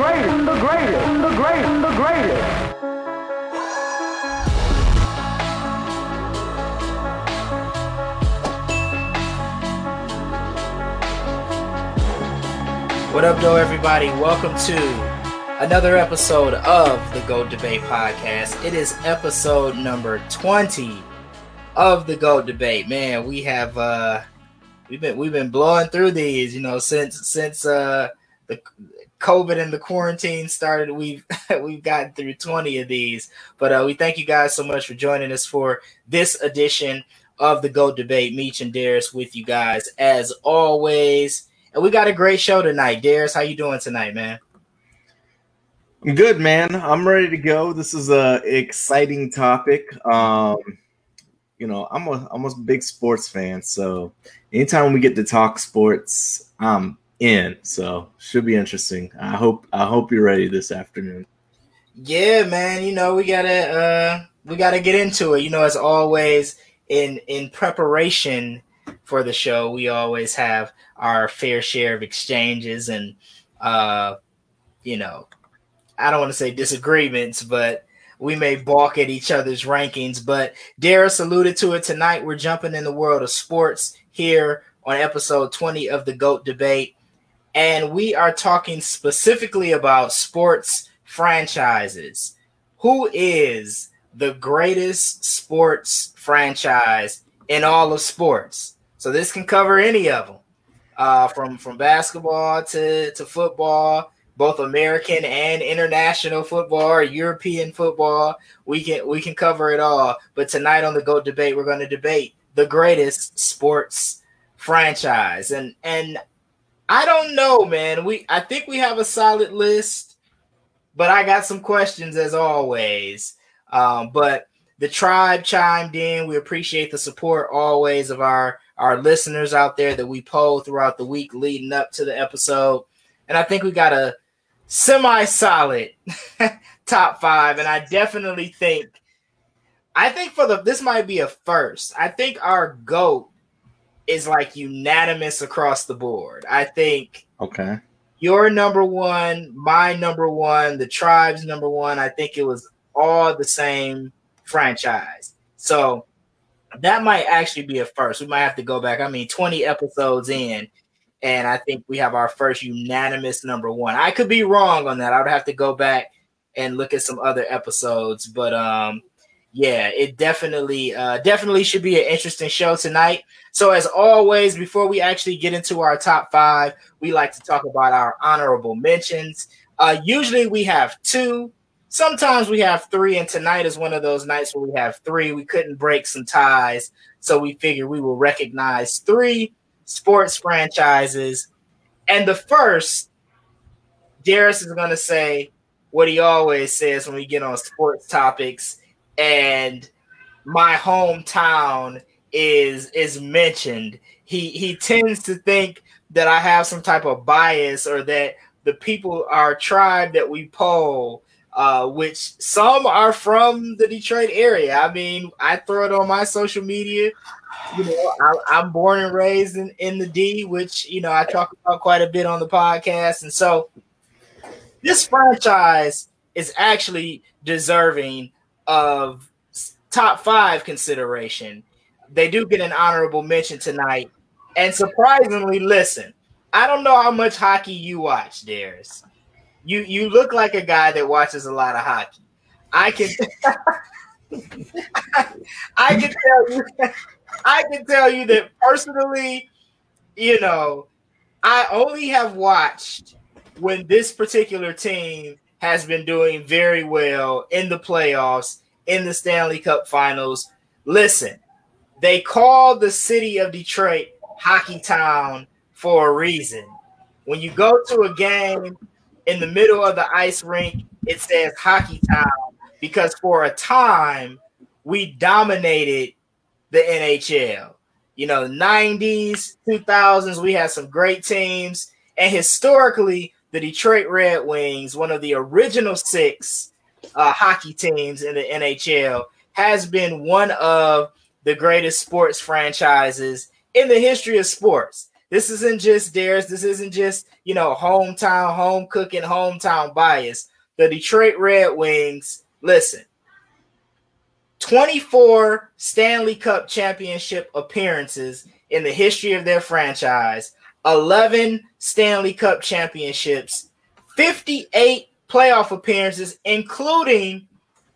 The greatest. What up, though, everybody? Welcome to another episode of the GOAT Debate Podcast. It is episode number 20 of the GOAT Debate. Man, we have we've been blowing through these, you know, since the COVID and the quarantine started. We've gotten through 20 of these, but we thank you guys so much for joining us for this edition of the GOAT Debate. Meech and Darius with you guys as always. And we got a great show tonight. Darius, how you doing tonight, man? I'm good, man. I'm ready to go. This is an exciting topic. You know, I'm a big sports fan, so anytime we get to talk sports, I'm in. So should be interesting. I hope you're ready this afternoon. Yeah, man. You know, we gotta get into it. You know, as always, in preparation for the show, we always have our fair share of exchanges and, you know, I don't want to say disagreements, but we may balk at each other's rankings. But Darius alluded to it tonight. We're jumping in the world of sports here on episode 20 of the GOAT Debate. And we are talking specifically about sports franchises. Who is the greatest sports franchise in all of sports? So this can cover any of them, from basketball to football, both American and international football, or European football. We can cover it all. But tonight on the GOAT Debate, we're going to debate the greatest sports franchise. And I don't know, man. I think we have a solid list, but I got some questions as always. But the tribe chimed in. We appreciate the support always of our listeners out there that we poll throughout the week leading up to the episode. And I think we got a semi-solid top five. And I definitely think, this might be a first. I think our GOAT is like unanimous across the board. I think your number one, my number one, the tribe's number one, I think it was all the same franchise. So that might actually be a first. We might have to go back. I mean, 20 episodes in, and I think we have our first unanimous number one. I could be wrong on that. I would have to go back and look at some other episodes. But, yeah, it definitely should be an interesting show tonight. So, as always, before we actually get into our top five, we like to talk about our honorable mentions. Usually we have two. Sometimes we have three, and tonight is one of those nights where we have three. We couldn't break some ties, so we figured we will recognize three sports franchises. And the first, Darius is going to say what he always says when we get on sports topics, and my hometown is mentioned. He tends to think that I have some type of bias, or that the people, our tribe that we poll, which some are from the Detroit area. I mean, I throw it on my social media. You know, I'm born and raised in the D, which, you know, I talk about quite a bit on the podcast. And so this franchise is actually deserving of top five consideration. They do get an honorable mention tonight. And surprisingly, listen, I don't know how much hockey you watch, Darius. You look like a guy that watches a lot of hockey. I can tell you that personally, you know, I only have watched when this particular team has been doing very well in the playoffs, in the Stanley Cup Finals. Listen, they call the city of Detroit Hockey Town for a reason. When you go to a game, in the middle of the ice rink, it says Hockey Town, because for a time, we dominated the NHL. You know, the 90s, 2000s, we had some great teams. And historically, the Detroit Red Wings, one of the original six hockey teams in the NHL, has been one of the greatest sports franchises in the history of sports. This isn't just theirs. This isn't just, you know, hometown, home cooking, hometown bias. The Detroit Red Wings, listen, 24 Stanley Cup championship appearances in the history of their franchise, 11 Stanley Cup championships, 58 playoff appearances, including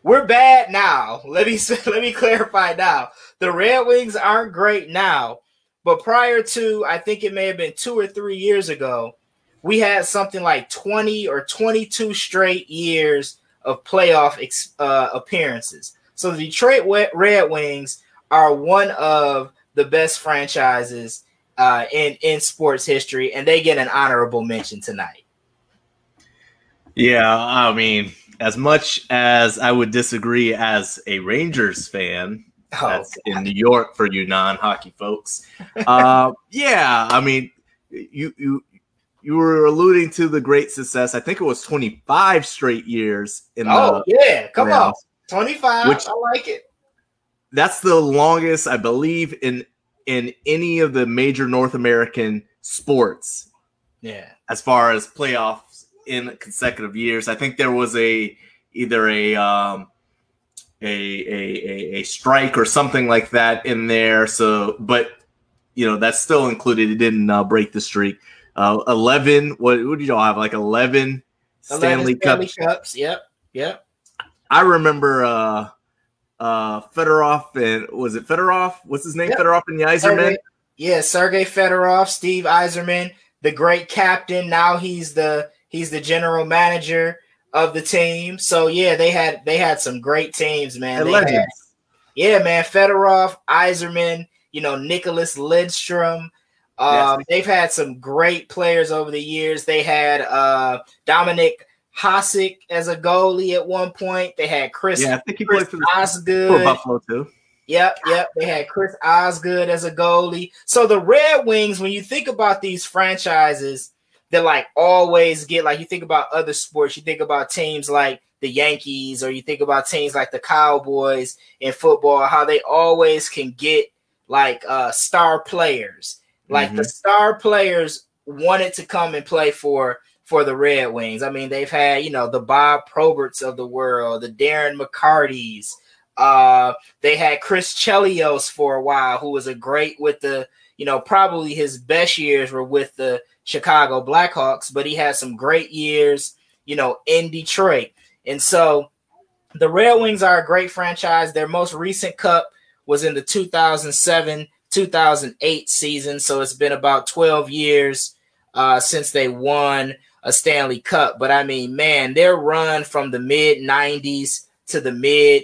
we're bad now. Let me clarify now. The Red Wings aren't great now, but prior to, I think it may have been 2 or 3 years ago, we had something like 20 or 22 straight years of playoff appearances. So the Detroit Red Wings are one of the best franchises in sports history, and they get an honorable mention tonight. Yeah, I mean, as much as I would disagree as a Rangers fan, that's in New York for you non-hockey folks. Yeah, I mean, you were alluding to the great success. I think it was 25 straight years in on. 25, which, I like it. That's the longest, I believe, in any of the major North American sports. Yeah. As far as playoffs in consecutive years, I think there was either a strike or something like that in there. So, but you know, that's still included. It didn't break the streak. 11. What do y'all have? Like 11 Stanley Cups. Yep. I remember Fedorov and was it Fedorov? What's his name? Yep. Fedorov and Yzerman? Yeah, Sergei Fedorov, Steve Yzerman, the great captain. Now he's the general manager of the team. So yeah, they had some great teams, man. Legends, Fedorov, Yzerman, you know, Nicklas Lidstrom. They've had some great players over the years. They had Dominic Hasek as a goalie at one point. They had Chris. Yeah, I think he played for Osgood. For Buffalo too. Yep. They had Chris Osgood as a goalie. So the Red Wings, when you think about these franchises, they like always get like you think about other sports. You think about teams like the Yankees, or you think about teams like the Cowboys in football. How they always can get like star players. Like the star players wanted to come and play for the Red Wings. I mean, they've had, you know, the Bob Proberts of the world, the Darren McCartys. They had Chris Chelios for a while, who was a great with the, you know, probably his best years were with the Chicago Blackhawks, but he had some great years, you know, in Detroit. And so the Red Wings are a great franchise. Their most recent cup was in the 2007-2008 season. So it's been about 12 years since they won a Stanley Cup. But I mean, man, their run from the mid 90s to the mid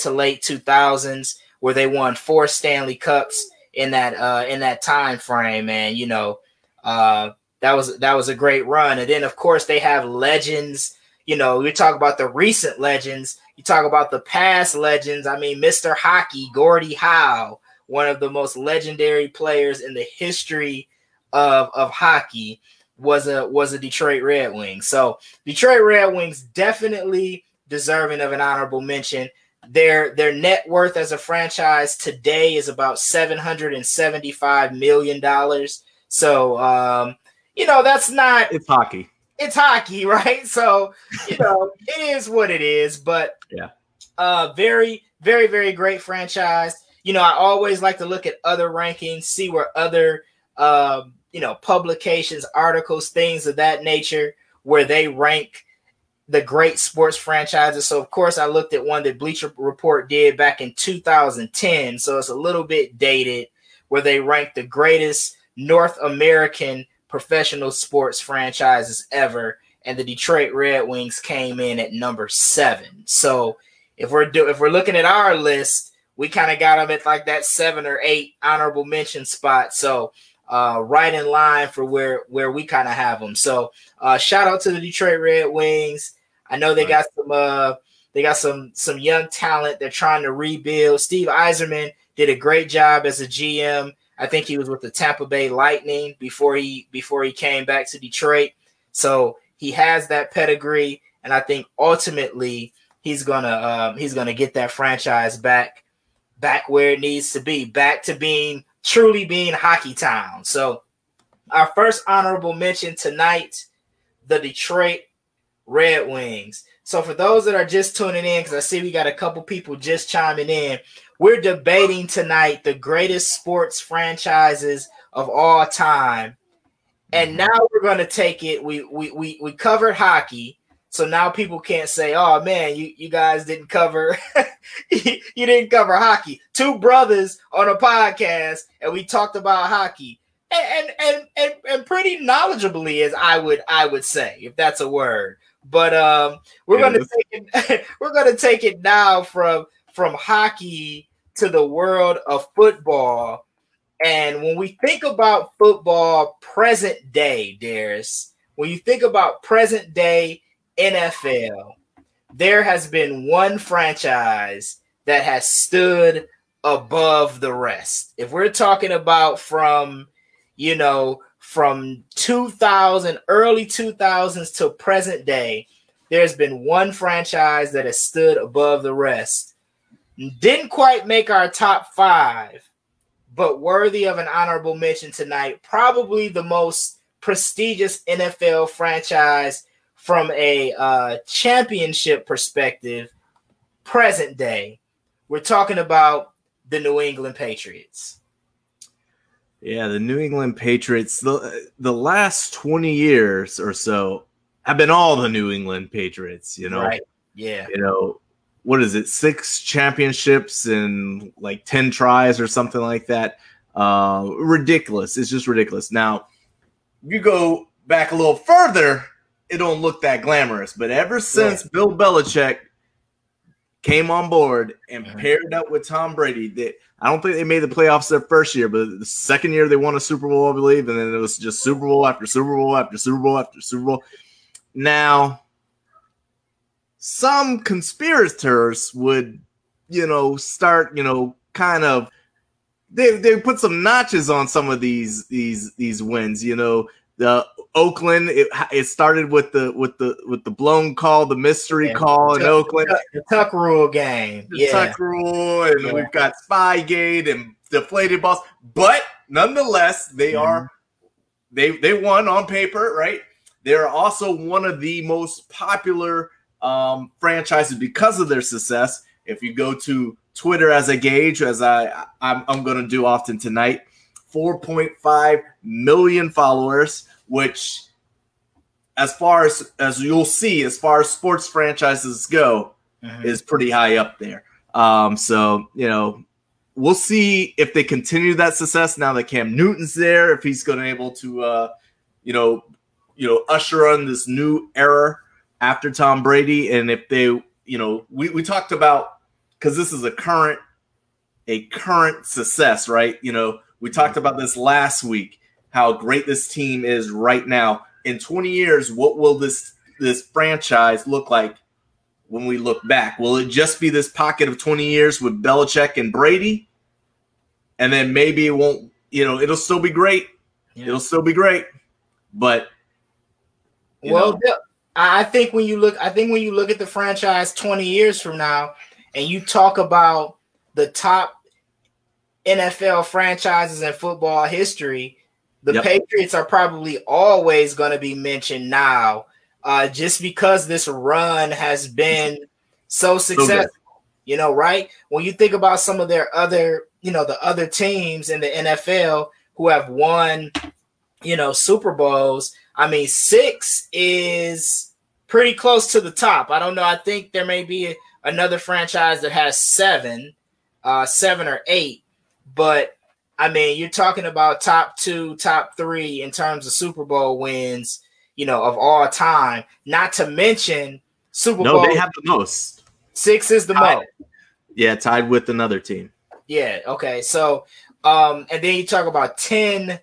to late 2000s, where they won 4 Stanley Cups in that time frame, man, you know, that was a great run. And then of course they have legends, you know, we talk about the recent legends, you talk about the past legends. I mean, Mr. Hockey, Gordie Howe, one of the most legendary players in the history of hockey, was a Detroit Red Wing. So Detroit Red Wings definitely deserving of an honorable mention. Their net worth as a franchise today is about $775 million. So, you know, that's not... It's hockey. It's hockey, right? So, you know, it is what it is. But yeah, very, very, very great franchise. You know, I always like to look at other rankings, see where other, you know, publications, articles, things of that nature, where they rank the great sports franchises. So, of course, I looked at one that Bleacher Report did back in 2010. So it's a little bit dated, where they ranked the greatest North American professional sports franchises ever. And the Detroit Red Wings came in at number 7. So if we're looking at our list, we kind of got them at like that 7 or 8 honorable mention spot. So right in line for where we kind of have them. So shout out to the Detroit Red Wings. I know they got some young talent. They're trying to rebuild. Steve Yzerman did a great job as a GM. I think he was with the Tampa Bay Lightning before he came back to Detroit. So he has that pedigree, and I think ultimately he's gonna get that franchise back where it needs to be, back to being truly being hockey town. So our first honorable mention tonight, the Detroit Red Wings. So for those that are just tuning in, because I see we got a couple people just chiming in, we're debating tonight the greatest sports franchises of all time. And now we're going to take it. We covered hockey. So now people can't say, oh, man, you guys didn't cover you didn't cover hockey. Two brothers on a podcast, and we talked about hockey. And pretty knowledgeably, as I would say, if that's a word. But we're gonna take it now from hockey to the world of football. And when we think about football present day, Darius, when you think about present day NFL, there has been one franchise that has stood above the rest. If we're talking about from 2000, early 2000s to present day, there's been one franchise that has stood above the rest. Didn't quite make our top five, but worthy of an honorable mention tonight. Probably the most prestigious NFL franchise from a championship perspective, present day. We're talking about the New England Patriots. Yeah, the New England Patriots, the last 20 years or so have been all the New England Patriots, you know. Right. Yeah. You know, what is it? 6 championships and like 10 tries or something like that. Ridiculous. It's just ridiculous. Now, you go back a little further, it don't look that glamorous, but ever since Bill Belichick came on board and paired up with Tom Brady, I don't think they made the playoffs their first year, but the second year they won a Super Bowl, I believe, and then it was just Super Bowl after Super Bowl after Super Bowl after Super Bowl. Now, some conspirators would, start, kind of they put some notches on some of these wins, The Oakland, it started with the blown call, the mystery call in Oakland, the Tuck Rule game, Tuck Rule, and we've got Spygate and deflated balls. But nonetheless, they are they won on paper, right? They're also one of the most popular franchises because of their success. If you go to Twitter as a gauge, as I'm going to do often tonight. 4.5 million followers, which as you'll see, as far as sports franchises go, is pretty high up there. So we'll see if they continue that success now that Cam Newton's there, if he's going to able to, usher in this new era after Tom Brady. And if they, we talked about, cause this is a current success, right? We talked about this last week, how great this team is right now. In 20 years, what will this franchise look like when we look back? Will it just be this pocket of 20 years with Belichick and Brady? And then maybe it won't, it'll still be great. Yeah. It'll still be great. But I think when you look at the franchise 20 years from now and you talk about the top NFL franchises in football history, the Patriots are probably always going to be mentioned now, just because this run has been so successful, right? When you think about some of their other, the other teams in the NFL who have won, Super Bowls, 6 is pretty close to the top. I don't know. I think there may be another franchise that has 7 or 8. But, you're talking about top 2, top 3 in terms of Super Bowl wins, of all time. Not to mention Super Bowl. No, they have the most. 6 is the most. Yeah, tied with another team. Yeah, okay. So, and then you talk about 10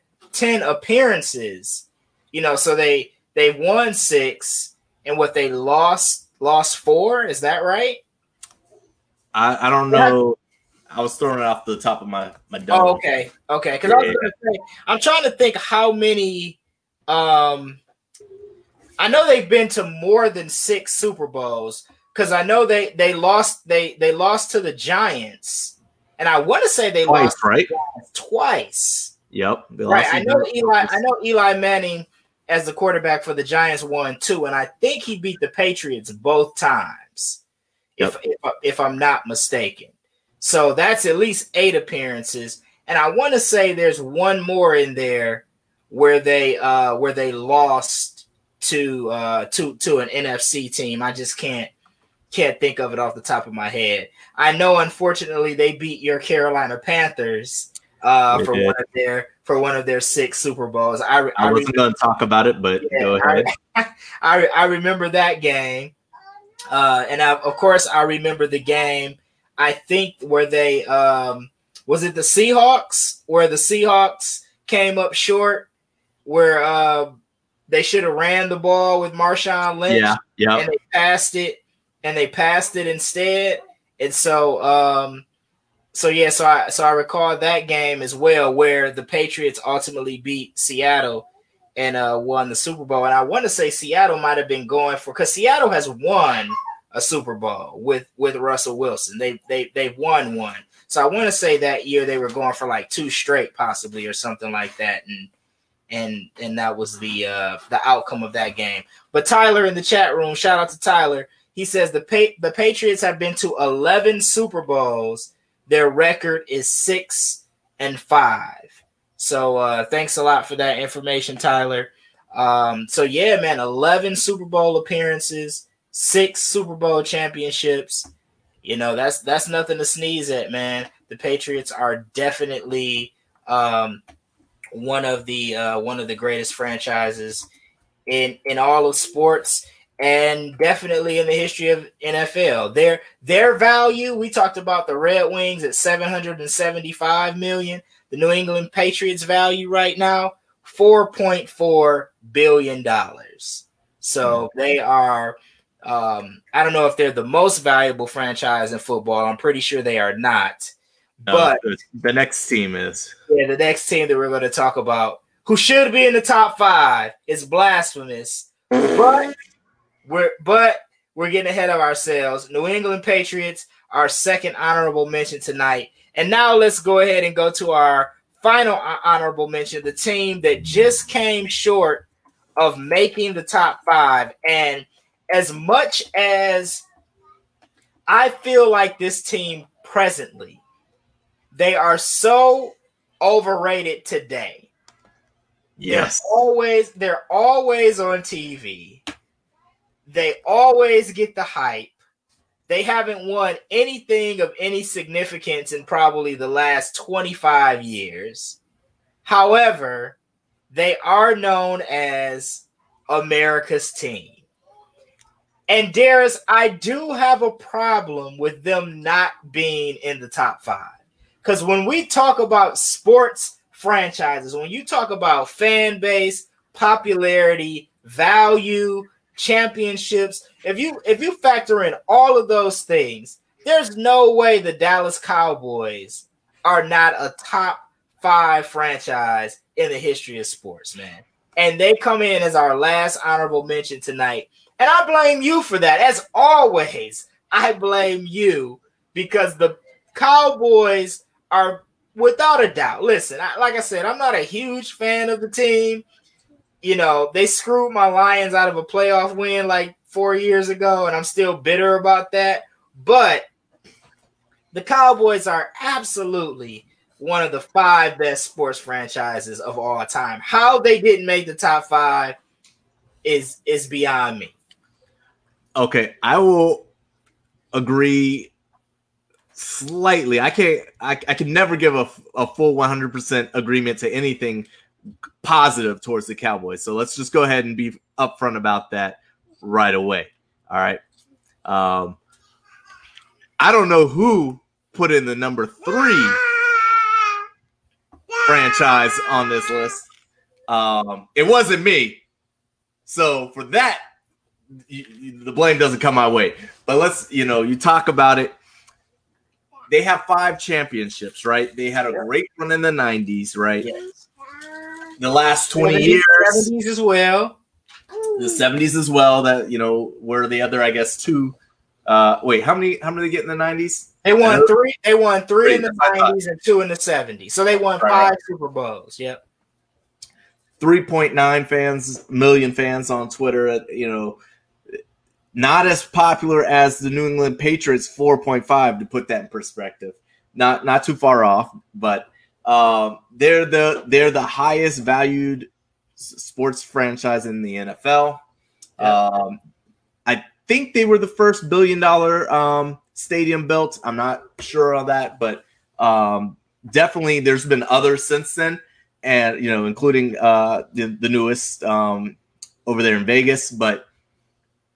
appearances. So they won 6, and what they lost 4. Is that right? I don't know. I was throwing it off the top of my dome. Oh, okay. Because I'm trying to think how many. I know they've been to more than 6 Super Bowls because I know they lost to the Giants, And I want to say they lost right? twice. Yep. Right. I know Eli Manning as the quarterback for the Giants won two, and I think he beat the Patriots both times, yep. if I'm not mistaken. So that's at least 8 appearances. And I want to say there's one more in there where they lost to an NFC team. I just can't think of it off the top of my head. I know, unfortunately, they beat your Carolina Panthers for one of their 6 Super Bowls. I wasn't going to talk about it, but yeah, go ahead. I remember that game, and of course I remember the game. I think where they was it the Seahawks, where the Seahawks came up short, where they should have ran the ball with Marshawn Lynch, and they passed it. And they passed it instead, and so I recall that game as well, where the Patriots ultimately beat Seattle and won the Super Bowl. And I want to say Seattle might have been going for, because Seattle has won a Super Bowl with Russell Wilson. They've won one, so I want to say that year they were going for like 2 straight, possibly, or something like that, and that was the outcome of that game. But Tyler in the chat room, shout out to Tyler. He says the Patriots have been to 11 Super Bowls. Their record is 6-5. So thanks a lot for that information, Tyler. So yeah, man, 11 Super Bowl appearances, 6 Super Bowl championships. You know, that's nothing to sneeze at, man. The Patriots are definitely one of the greatest franchises in all of sports. And definitely in the history of NFL, their value. We talked about the Red Wings at $775 million. The New England Patriots value right now, $4.4 billion. So they are, I don't know if they're the most valuable franchise in football. I'm pretty sure they are not. No, but the next team is. Yeah, the next team that we're going to talk about, who should be in the top 5, is blasphemous. But... We're getting ahead of ourselves. New England Patriots, our second honorable mention tonight. And now let's go ahead and go to our final honorable mention, the team that just came short of making the top 5. And as much as I feel like this team presently, they are so overrated today. Yes. They're always on TV. They always get the hype. They haven't won anything of any significance in probably the last 25 years. However, they are known as America's team. And Darius, I do have a problem with them not being in the top 5. Because when we talk about sports franchises, when you talk about fan base, popularity, value, championships, if you factor in all of those things, there's no way the Dallas Cowboys are not a top 5 franchise in the history of sports, man. And they come in as our last honorable mention tonight. And I blame you for that. As always, I blame you, because the Cowboys are without a doubt. Listen, like I said, I'm not a huge fan of the team. You know, they screwed my Lions out of a playoff win like 4 years ago, and I'm still bitter about that. But the Cowboys are absolutely one of the 5 best sports franchises of all time. How they didn't make the top 5 is beyond me. Okay, I will agree slightly. I can never give a full 100% agreement to anything positive towards the Cowboys. So let's just go ahead and be upfront about that right away. All right. I don't know who put in the number 3 franchise on this list. It wasn't me. So for that, the blame doesn't come my way. But let's, you talk about it. They have 5 championships, right? They had a great one in the 90s, right? Yes. The last 20 years, the 70s as well, that were the other, I guess, 2 Wait, how many did they get in the 90s? They won three. They won three in the 90s and two in the 70s. So they won five Super Bowls. Yep. 3.9 million fans on Twitter. Not as popular as the New England Patriots, 4.5, to put that in perspective. Not too far off, but they're the highest valued sports franchise in the NFL. Yeah. I think they were the first $1 billion stadium built. I'm not sure on that, but definitely there's been others since then, and including the newest over there in Vegas. But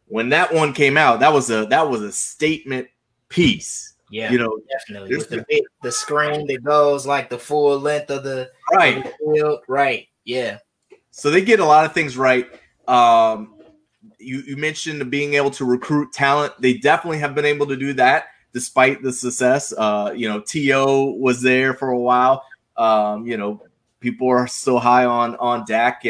when that one came out, that was a statement piece. Yeah, definitely. With the screen that goes like the full length of the field. Right. Yeah. So they get a lot of things right. You mentioned being able to recruit talent. They definitely have been able to do that despite the success. T.O. was there for a while. People are still high on Dak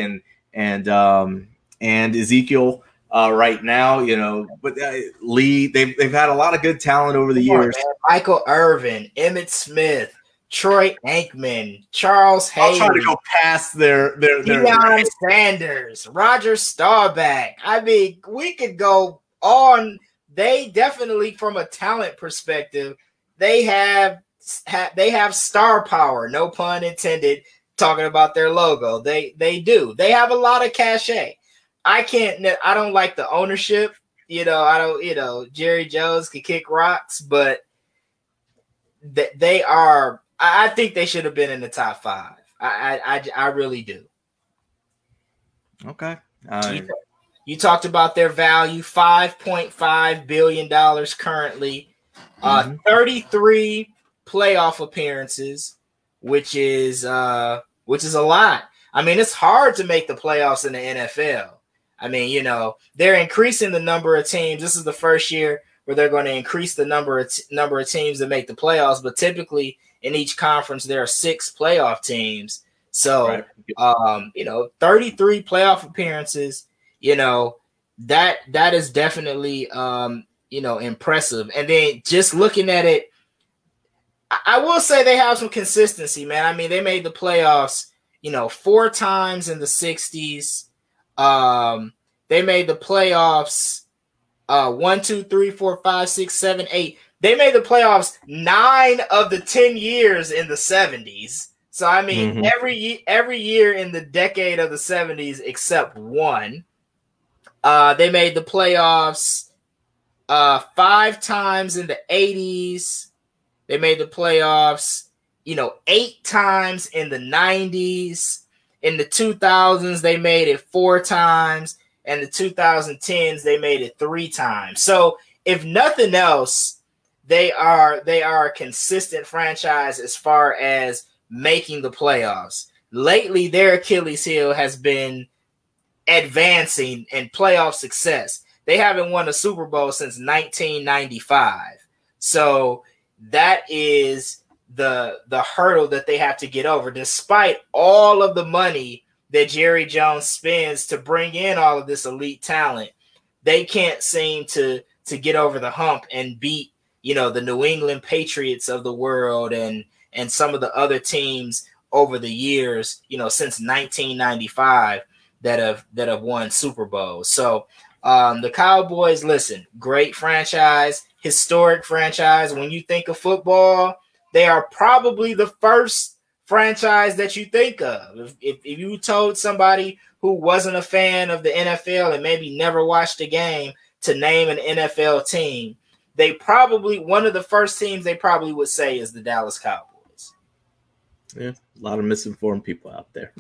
and Ezekiel. Right now, but Lee, they've had a lot of good talent over the years. Man. Michael Irvin, Emmitt Smith, Troy Aikman, Charles Haley. I'll try to go past their Deion Sanders, Roger Staubach. I mean, we could go on. They definitely, from a talent perspective, they have star power. No pun intended. Talking about their logo, they do. They have a lot of cachet. I don't like the ownership. Jerry Jones can kick rocks, but they are, I think they should have been in the top five. I really do. Okay. You talked about their value, $5.5 billion currently, 33 playoff appearances, which is a lot. I mean, it's hard to make the playoffs in the NFL. I mean, they're increasing the number of teams. This is the first year where they're going to increase the number of teams that make the playoffs. But typically in each conference, there are 6 playoff teams. So, 33 playoff appearances, that is definitely, impressive. And then just looking at it, I will say they have some consistency, man. I mean, they made the playoffs, 4 times in the 60s. They made the playoffs 1, 2, 3, 4, 5, 6, 7, 8. They made the playoffs 9 of the 10 years in the 70s. So I mean every year in the decade of the 70s except one. They made the playoffs 5 times in the 80s. They made the playoffs 8 times in the 90s. In the 2000s, they made it 4 times, and the 2010s they made it 3 times. So, if nothing else, they are a consistent franchise as far as making the playoffs. Lately, their Achilles heel has been advancing in playoff success. They haven't won a Super Bowl since 1995. So, that is the hurdle that they have to get over, despite all of the money that Jerry Jones spends to bring in all of this elite talent. They can't seem to get over the hump and beat, the New England Patriots of the world and some of the other teams over the years, since 1995 that have won Super Bowls. So the Cowboys, listen, great franchise, historic franchise. When you think of football, they are probably the first franchise that you think of. If you told somebody who wasn't a fan of the NFL and maybe never watched a game to name an NFL team, one of the first teams they probably would say is the Dallas Cowboys. Yeah, a lot of misinformed people out there.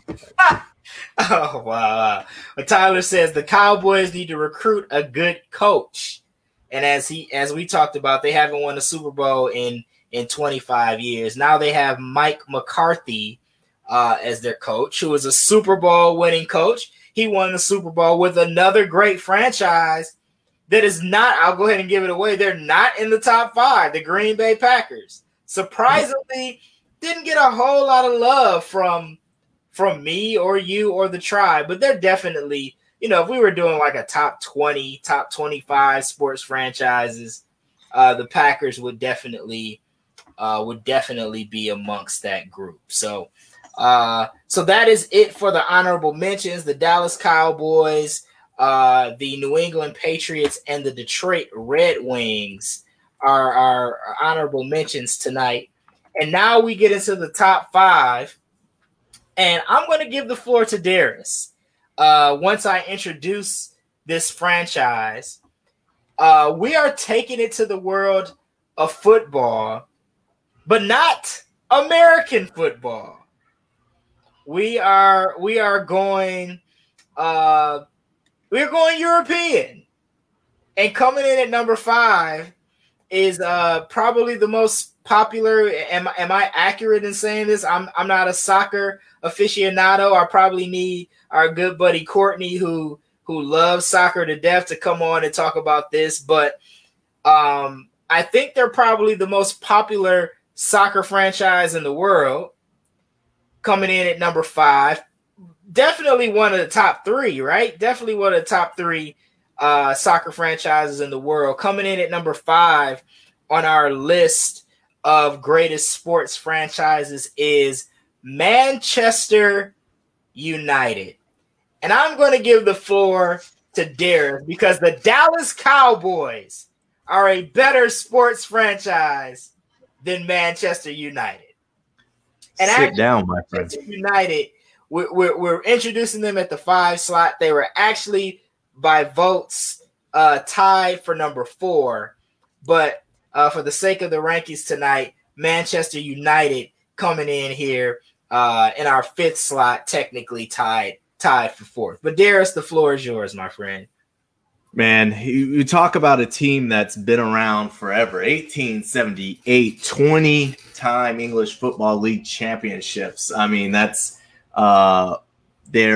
Oh, wow. But Tyler says the Cowboys need to recruit a good coach. And as we talked about, they haven't won a Super Bowl in 25 years. Now they have Mike McCarthy as their coach, who is a Super Bowl winning coach. He won the Super Bowl with another great franchise that is not, I'll go ahead and give it away, they're not in the top 5, the Green Bay Packers. Surprisingly, didn't get a whole lot of love from me or you or the tribe, but they're definitely, you know, if we were doing like a top 20, top 25 sports franchises, the Packers would definitely be amongst that group. So, so that is it for the honorable mentions: the Dallas Cowboys, the New England Patriots, and the Detroit Red Wings are our honorable mentions tonight. And now we get into the top five, and I'm going to give the floor to Darius. Once I introduce this franchise, we are taking it to the world of football, but not American football. We are going European, and coming in at number five is probably the most popular. Am I accurate in saying this? I'm not a soccer aficionado. I probably need our good buddy Courtney, who loves soccer to death, to come on and talk about this. But I think they're probably the most popular soccer franchise in the world. Coming in at number five, definitely one of the top three, right? Definitely one of the top three soccer franchises in the world. Coming in at number five on our list of greatest sports franchises is Manchester United. And I'm going to give the floor to Darren, because the Dallas Cowboys are a better sports franchise than Manchester United. And sit down, my friend. United, we're introducing them at the five slot. They were actually, by votes, tied for number four. But for the sake of the rankings tonight, Manchester United coming in here in our fifth slot, technically tied for fourth. But Darius, the floor is yours, my friend. Man, you talk about a team that's been around forever. 1878, 20-time English Football League championships. I mean, that's they're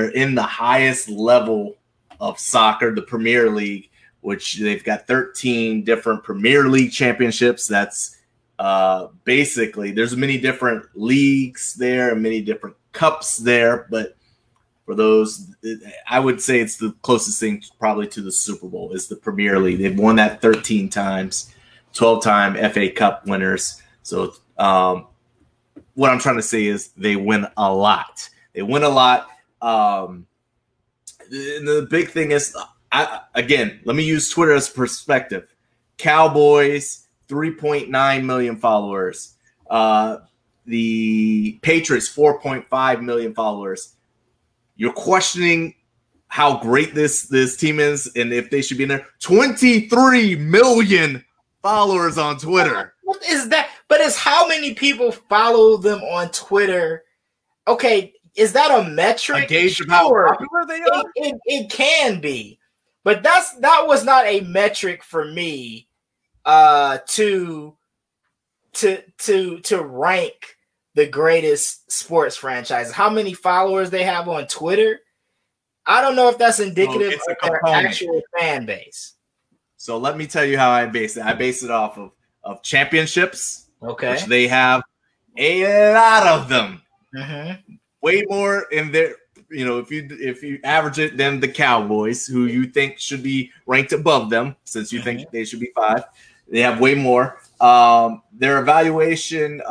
in the highest level of soccer, the Premier League, which they've got 13 different Premier League championships. That's basically, there's many different leagues there and many different cups there, but for those, I would say it's the closest thing probably to the Super Bowl is the Premier League. They've won that 13 times, 12-time FA Cup winners. So what I'm trying to say is they win a lot. They win a lot. The big thing is, let me use Twitter as perspective. Cowboys, 3.9 million followers. The Patriots, 4.5 million followers. You're questioning how great this team is and if they should be in there. 23 million followers on Twitter. What is that? But it's how many people follow them on Twitter. Okay, is that a metric? A gauge of how popular they are? It can be. But that was not a metric for me to rank the greatest sports franchise. How many followers they have on Twitter? I don't know if that's indicative of their actual fan base. So let me tell you how I base it. I base it off of championships, okay, which they have a lot of them. Mm-hmm. Way more in there. You know, if you average it, then the Cowboys, who you think should be ranked above them, since you think they should be five, they have way more. Their evaluation.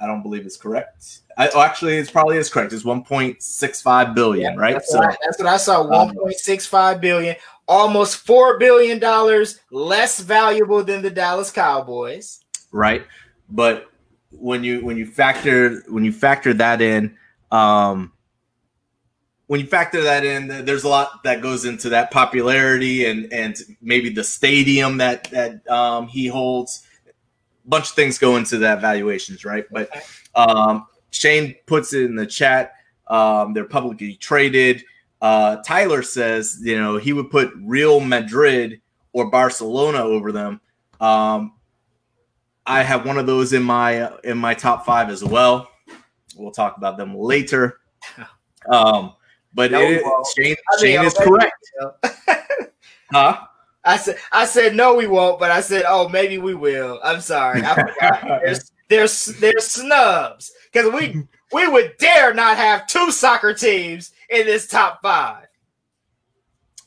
I don't believe it's correct. Actually, it probably is correct. It's 1.65 billion, yeah, right? That's what I saw. 1.65 billion, almost $4 billion less valuable than the Dallas Cowboys. Right, but when you factor that in, there's a lot that goes into that popularity and maybe the stadium that he holds. Bunch of things go into that valuations, right? But Shane puts it in the chat. They're publicly traded. Tyler says, you know, he would put Real Madrid or Barcelona over them. I have one of those in my top five as well. We'll talk about them later. Shane is correct. Huh? I said no, we won't, but I said, oh, maybe we will. I'm sorry, I forgot. They're snubs, because we would dare not have two soccer teams in this top five.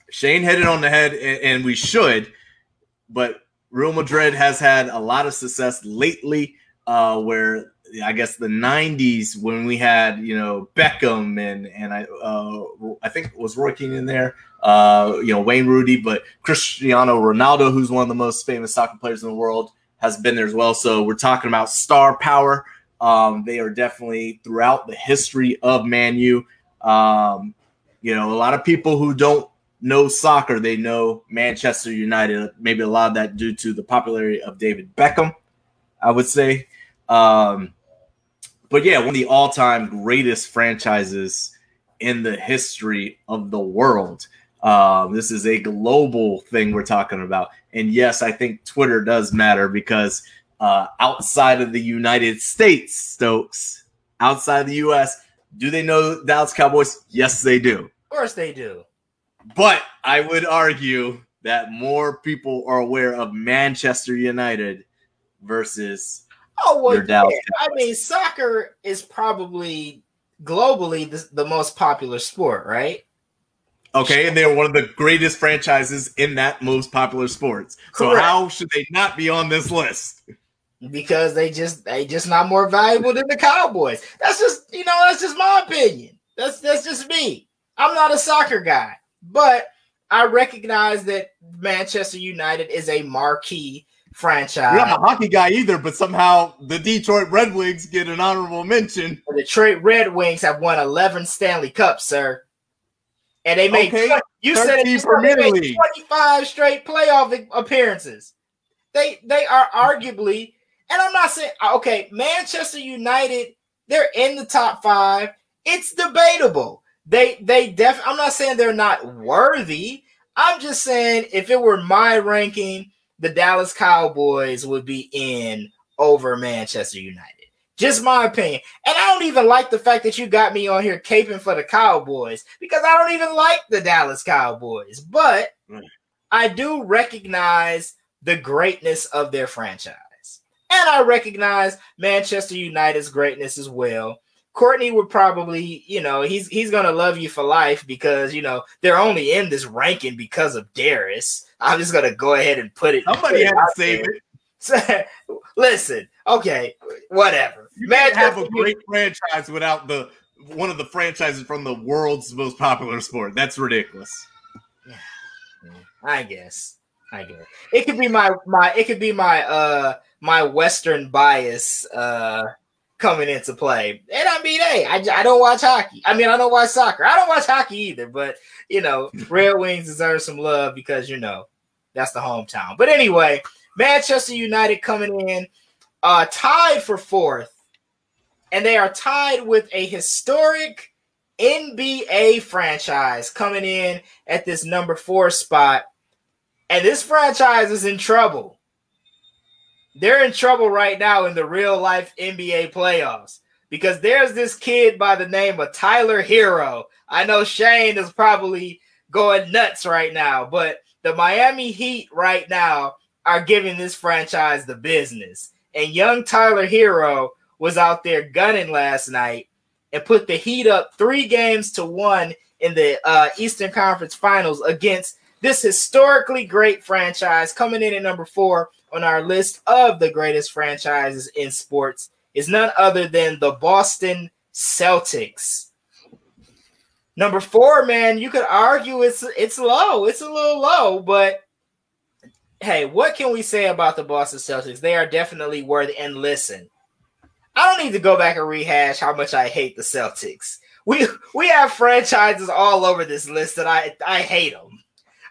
Shane hit it on the head, and we should, but Real Madrid has had a lot of success lately, where I guess the 90s when we had, you know, Beckham and I think it was Roy Keane in there, you know, Wayne Rooney, but Cristiano Ronaldo, who's one of the most famous soccer players in the world, has been there as well. So we're talking about star power. They are definitely throughout the history of Man U. You know, a lot of people who don't know soccer, they know Manchester United, maybe a lot of that due to the popularity of David Beckham, I would say. But yeah, one of the all-time greatest franchises in the history of the world. This is a global thing we're talking about. And yes, I think Twitter does matter because outside of the United States, Stokes, outside of the U.S., do they know Dallas Cowboys? Yes, they do. Of course they do. But I would argue that more people are aware of Manchester United versus... Oh, well, yeah. I mean, soccer is probably globally the most popular sport, right? Okay, and they're one of the greatest franchises in that most popular sports. Correct. So how should they not be on this list? Because they just not more valuable than the Cowboys. That's just, you know, that's just my opinion. That's just me. I'm not a soccer guy, but I recognize that Manchester United is a marquee franchise. You're not a hockey guy either, but somehow the Detroit Red Wings get an honorable mention. The Detroit Red Wings have won 11 Stanley Cups, sir. And they made, okay, 20, you said it, they made 25 straight playoff appearances. They are arguably, and I'm not saying, okay, Manchester United, they're in the top five. It's debatable. I'm not saying they're not worthy. I'm just saying if it were my ranking, the Dallas Cowboys would be in over Manchester United. Just my opinion. And I don't even like the fact that you got me on here caping for the Cowboys because I don't even like the Dallas Cowboys. But I do recognize the greatness of their franchise. And I recognize Manchester United's greatness as well. Courtney would probably, you know, he's going to love you for life because, you know, they're only in this ranking because of Darius. I'm just going to go ahead and put it. Somebody had to save it. Listen, okay, whatever. You can't have a great franchise without one of the franchises from the world's most popular sport. That's ridiculous. I guess. It could be my Western bias coming into play. And I mean, hey, I don't watch hockey. I mean, I don't watch soccer. I don't watch hockey either. But, you know, Red Wings deserve some love because, you know, that's the hometown. But anyway, Manchester United coming in tied for fourth, and they are tied with a historic NBA franchise coming in at this number 4 spot. And this franchise is in trouble. They're in trouble right now in the real life NBA playoffs because there's this kid by the name of Tyler Herro. I know Shane is probably going nuts right now, but the Miami Heat right now are giving this franchise the business. And young Tyler Herro was out there gunning last night and put the Heat up 3-1 in the Eastern Conference Finals against this historically great franchise coming in at number 4 on our list of the greatest franchises in sports is none other than the Boston Celtics. Number 4, man, you could argue it's low. It's a little low, but hey, what can we say about the Boston Celtics? They are definitely worthy. And listen, I don't need to go back and rehash how much I hate the Celtics. We have franchises all over this list that I hate them,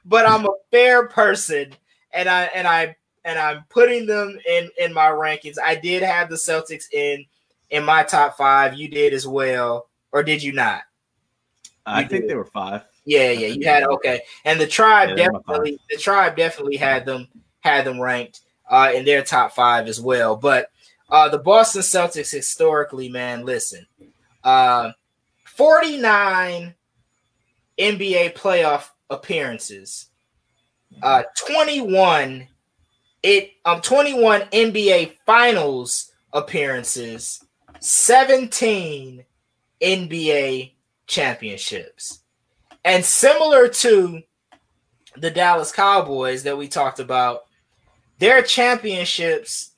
but I'm a fair person, and I'm putting them in my rankings. I did have the Celtics in my top 5. You did as well, or did you not? I think they were 5. Yeah, you had okay, and the tribe definitely had them ranked in their top 5 as well. But the Boston Celtics historically, man, listen, 49 NBA playoff appearances, 21 NBA Finals appearances, 17 NBA championships. And similar to the Dallas Cowboys that we talked about, their championships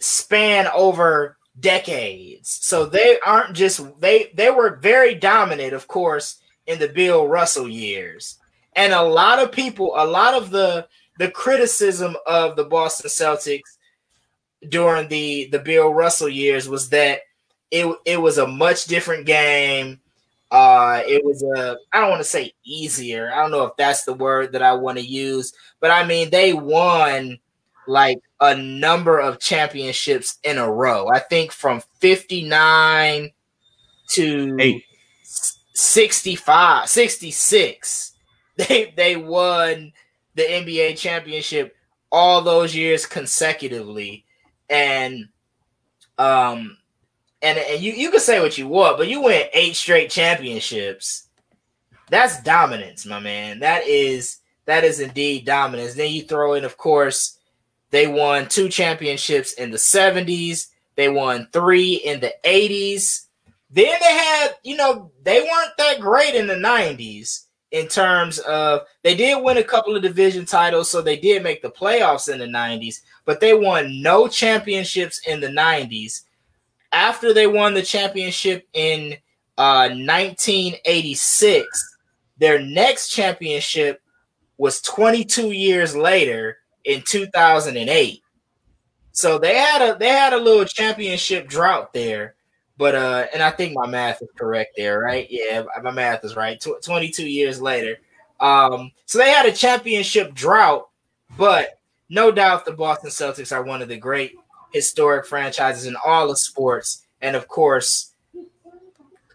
span over decades. So they aren't just they were very dominant, of course, in the Bill Russell years. And a lot of people, a lot of the criticism of the Boston Celtics during the Bill Russell years was that it was a much different game. It was a, I don't want to say easier. I don't know if that's the word that I want to use, but I mean, they won like a number of championships in a row. I think from 59 to 65, 66, they won the NBA championship all those years consecutively. And you can say what you want, but you win 8 straight championships. That's dominance, my man. That is indeed dominance. Then you throw in, of course, they won 2 championships in the 70s. They won 3 in the 80s. Then they had, they weren't that great in the 90s in terms of, they did win a couple of division titles, so they did make the playoffs in the 90s, but they won no championships in the 90s. After they won the championship in 1986, their next championship was 22 years later in 2008. So they had a little championship drought there, but and I think my math is correct there, right? Yeah, my math is right. 22 years later, so they had a championship drought, but no doubt the Boston Celtics are one of the great historic franchises in all of sports. And of course,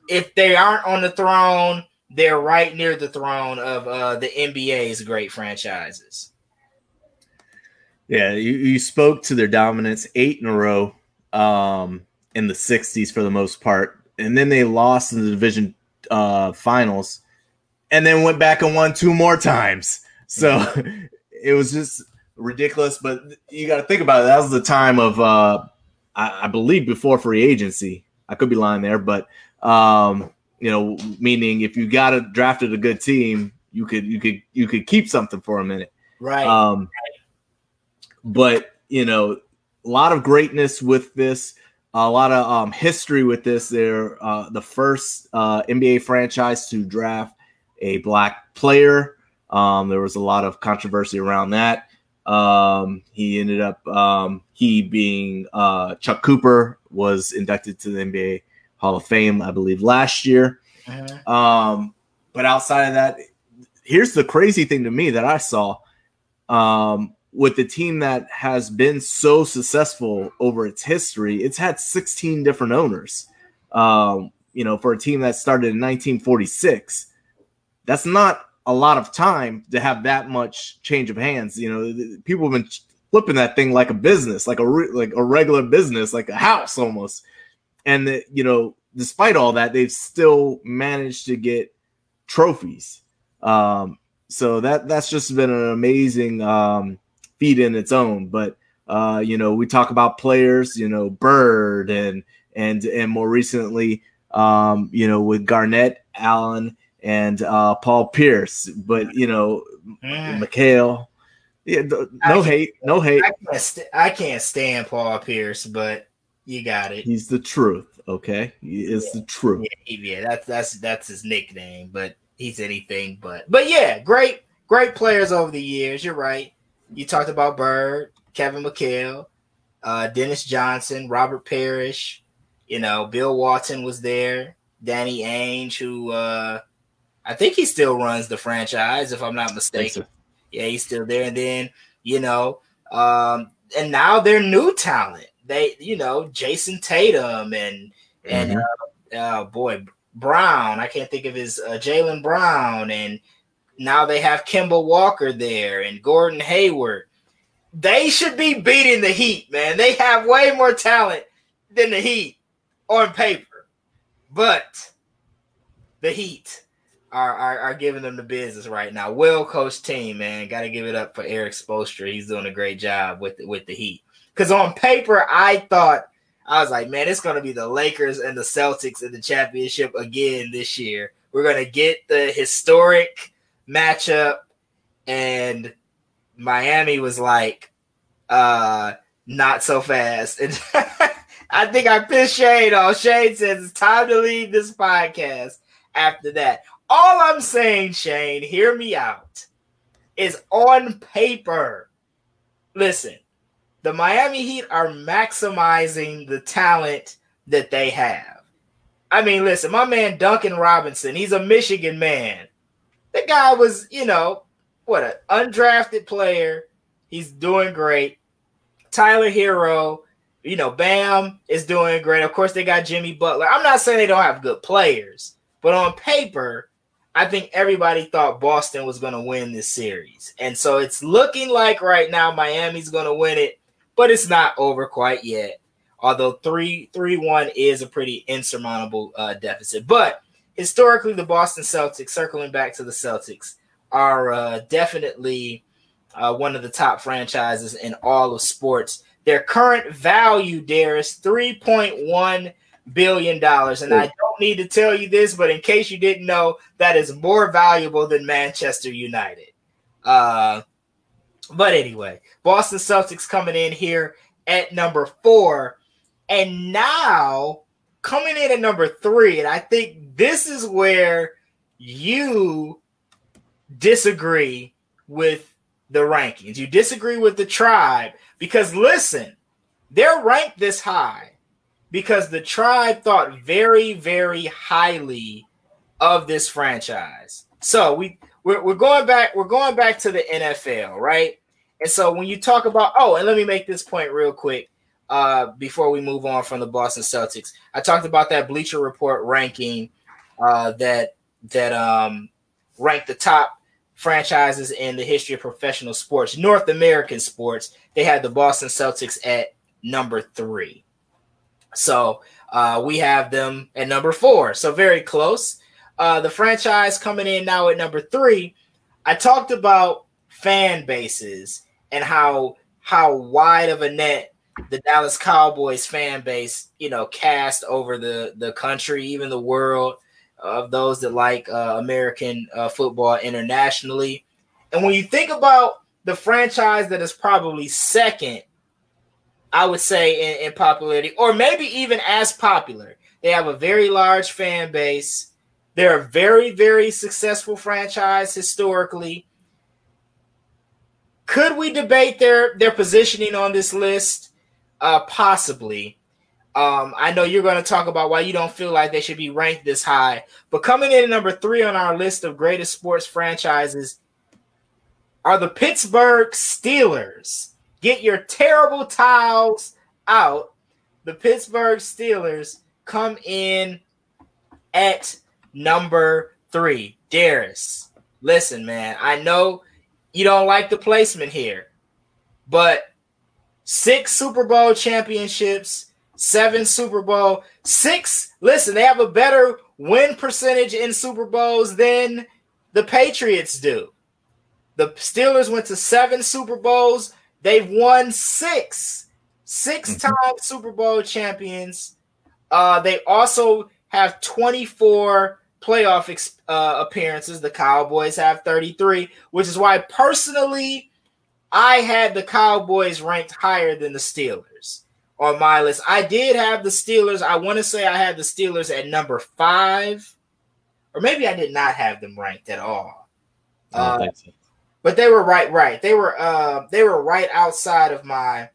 if they aren't on the throne, they're right near the throne of the NBA's great franchises. Yeah, you spoke to their dominance, 8 in a row in the 60s for the most part. And then they lost in the division finals and then went back and won 2 more times. So it was just ridiculous. But you got to think about it. That was the time of, I believe, before free agency. I could be lying there. But, meaning if you got drafted a good team, you could keep something for a minute. Right. But, a lot of greatness with this, a lot of history with this. They're the first NBA franchise to draft a black player. There was a lot of controversy around that. He ended up, he being Chuck Cooper, was inducted to the NBA Hall of Fame, I believe, last year. Uh-huh. But outside of that, here's the crazy thing to me that I saw. With the team that has been so successful over its history, it's had 16 different owners. For a team that started in 1946, that's not a lot of time to have that much change of hands. People have been flipping that thing like a business, like a regular business, like a house almost. And despite all that, they've still managed to get trophies. So that's just been an amazing feat in its own. But we talk about players, Bird and more recently, with Garnett, Allen, and Paul Pierce. But McHale. Yeah, no hate. I can't stand Paul Pierce, but you got it. He's the truth. Okay, he is the truth. Yeah, that's his nickname, but he's anything but yeah, great players over the years. You're right. You talked about Bird, Kevin McHale, Dennis Johnson, Robert Parrish. Bill Walton was there. Danny Ainge, who I think he still runs the franchise, if I'm not mistaken. So. Yeah, he's still there. And then, and now they're new talent. They, Jason Tatum and mm-hmm. Brown. I can't think of his Jaylen Brown. And now they have Kemba Walker there and Gordon Hayward. They should be beating the Heat, man. They have way more talent than the Heat on paper. But the Heat are giving them the business right now. Well-coached team, man. Got to give it up for Eric Spoelstra. He's doing a great job with the Heat. Because on paper, I thought I was like, man, it's going to be the Lakers and the Celtics in the championship again this year. We're going to get the historic matchup. And Miami was like, not so fast. And I think I pissed Shade off. Shade says it's time to leave this podcast after that. All I'm saying, Shane, hear me out, is on paper, listen, the Miami Heat are maximizing the talent that they have. I mean, listen, my man Duncan Robinson, he's a Michigan man. The guy was, you know, what, an undrafted player. He's doing great. Tyler Herro, you know, Bam is doing great. Of course, they got Jimmy Butler. I'm not saying they don't have good players, but on paper, I think everybody thought Boston was going to win this series. And so it's looking like right now Miami's going to win it, but it's not over quite yet. Although 3-1 is a pretty insurmountable deficit. But historically, the Boston Celtics, circling back to the Celtics, are definitely one of the top franchises in all of sports. Their current value, there is $3.1 billion. And I don't need to tell you this, but in case you didn't know, that is more valuable than Manchester United. But anyway, Boston Celtics coming in here at number 4. And now coming in at number 3, and I think this is where you disagree with the rankings. You disagree with the tribe because, listen, they're ranked this high because the tribe thought very, very highly of this franchise. So we're going back to the NFL, right? And so when you talk about, oh, and let me make this point real quick before we move on from the Boston Celtics. I talked about that Bleacher Report ranking that ranked the top franchises in the history of professional sports, North American sports. They had the Boston Celtics at number 3. So we have them at number 4. So very close. The franchise coming in now at number 3. I talked about fan bases and how wide of a net the Dallas Cowboys fan base, you know, cast over the country, even the world, of those that like American football internationally. And when you think about the franchise that is probably second, I would say in popularity, or maybe even as popular, they have a very large fan base. They're a very, very successful franchise historically. Could we debate their positioning on this list? Possibly. I know you're going to talk about why you don't feel like they should be ranked this high. But coming in at number 3 on our list of greatest sports franchises are the Pittsburgh Steelers. Get your terrible towels out. The Pittsburgh Steelers come in at number 3. Darius, listen, man, I know you don't like the placement here, but 6 Super Bowl championships, 7 Super Bowl, 6. Listen, they have a better win percentage in Super Bowls than the Patriots do. The Steelers went to 7 Super Bowls. They've won 6. 6-time Super Bowl champions. They also have 24 playoff appearances. The Cowboys have 33, which is why personally I had the Cowboys ranked higher than the Steelers on my list. I did have the Steelers. I want to say I had the Steelers at number 5, or maybe I did not have them ranked at all. I don't think so. But they were right. They were right outside of my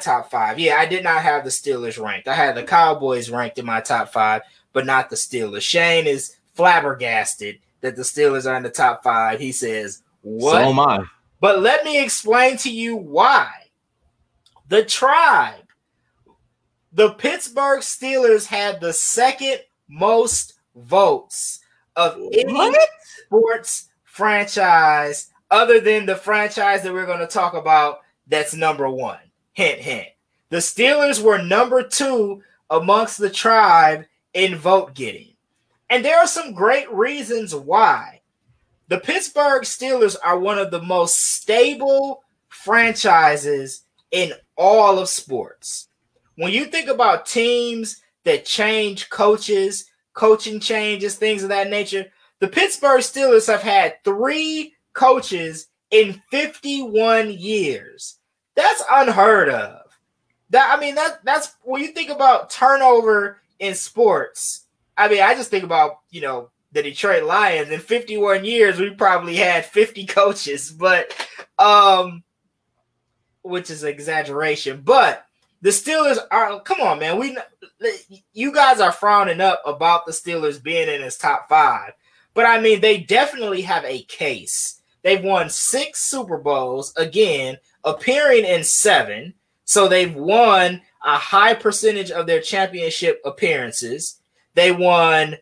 top 5. Yeah, I did not have the Steelers ranked. I had the Cowboys ranked in my top 5, but not the Steelers. Shane is flabbergasted that the Steelers are in the top 5. He says, "What?" So am I. But let me explain to you why. The tribe, the Pittsburgh Steelers had the 2nd most votes of any sports franchise other than the franchise that we're going to talk about that's number 1. Hint, hint. The Steelers were number 2 amongst the tribe in vote getting. And there are some great reasons why. The Pittsburgh Steelers are one of the most stable franchises in all of sports. when you think about teams that change coaches, coaching changes, things of that nature, the Pittsburgh Steelers have had 3 coaches in 51 years. That's unheard of. That's when you think about turnover in sports. I mean, I just think about, you know, the Detroit Lions. In 51 years, we probably had 50 coaches, but which is an exaggeration. But the Steelers are, come on, man. You guys are frowning up about the Steelers being in his top 5. But, I mean, they definitely have a case. They've won 6 Super Bowls, again, appearing in 7. So they've won a high percentage of their championship appearances. They won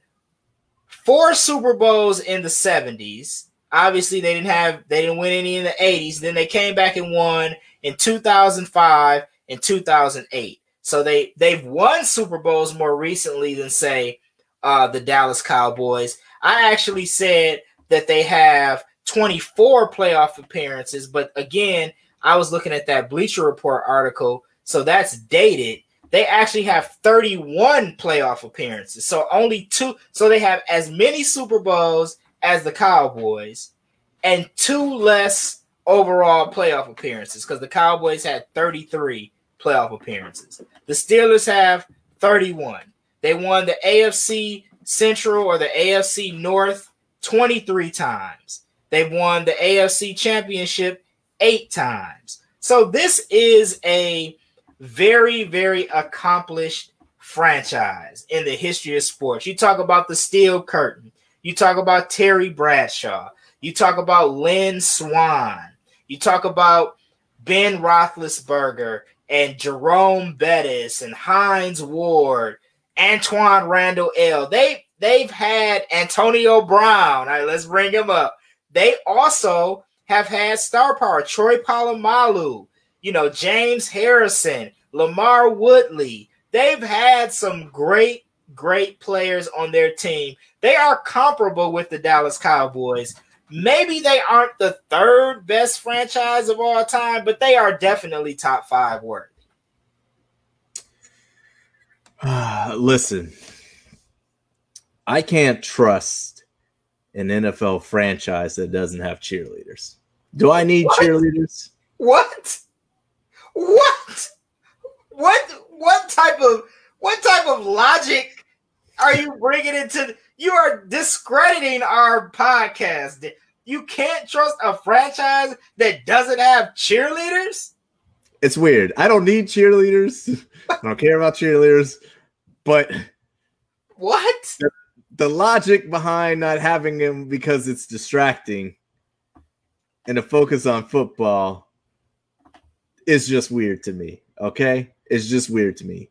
4 Super Bowls in the 70s. Obviously, they didn't win any in the 80s. Then they came back and won in 2005 and 2008. So they've won Super Bowls more recently than, say, the Dallas Cowboys. I actually said that they have 24 playoff appearances, but again, I was looking at that Bleacher Report article, so that's dated. They actually have 31 playoff appearances, so only 2. So they have as many Super Bowls as the Cowboys and 2 less overall playoff appearances because the Cowboys had 33 playoff appearances. The Steelers have 31. They won the AFC Central or the AFC North 23 times. They've won the AFC Championship 8 times. So this is a very, very accomplished franchise in the history of sports. You talk about the Steel Curtain. You talk about Terry Bradshaw. You talk about Lynn Swann. You talk about Ben Roethlisberger and Jerome Bettis and Hines Ward, Antoine Randall L. They've had Antonio Brown. All right, let's bring him up. They also have had star power, Troy Polamalu, you know, James Harrison, Lamar Woodley. They've had some great, great players on their team. They are comparable with the Dallas Cowboys. Maybe they aren't the 3rd best franchise of all time, but they are definitely top 5 worthy. Listen, I can't trust an NFL franchise that doesn't have cheerleaders. Do I need cheerleaders? What type of logic are you bringing into? You are discrediting our podcast. You can't trust a franchise that doesn't have cheerleaders? It's weird. I don't need cheerleaders. I don't care about cheerleaders. But what? The logic behind not having him because it's distracting and the focus on football is just weird to me, okay? It's just weird to me.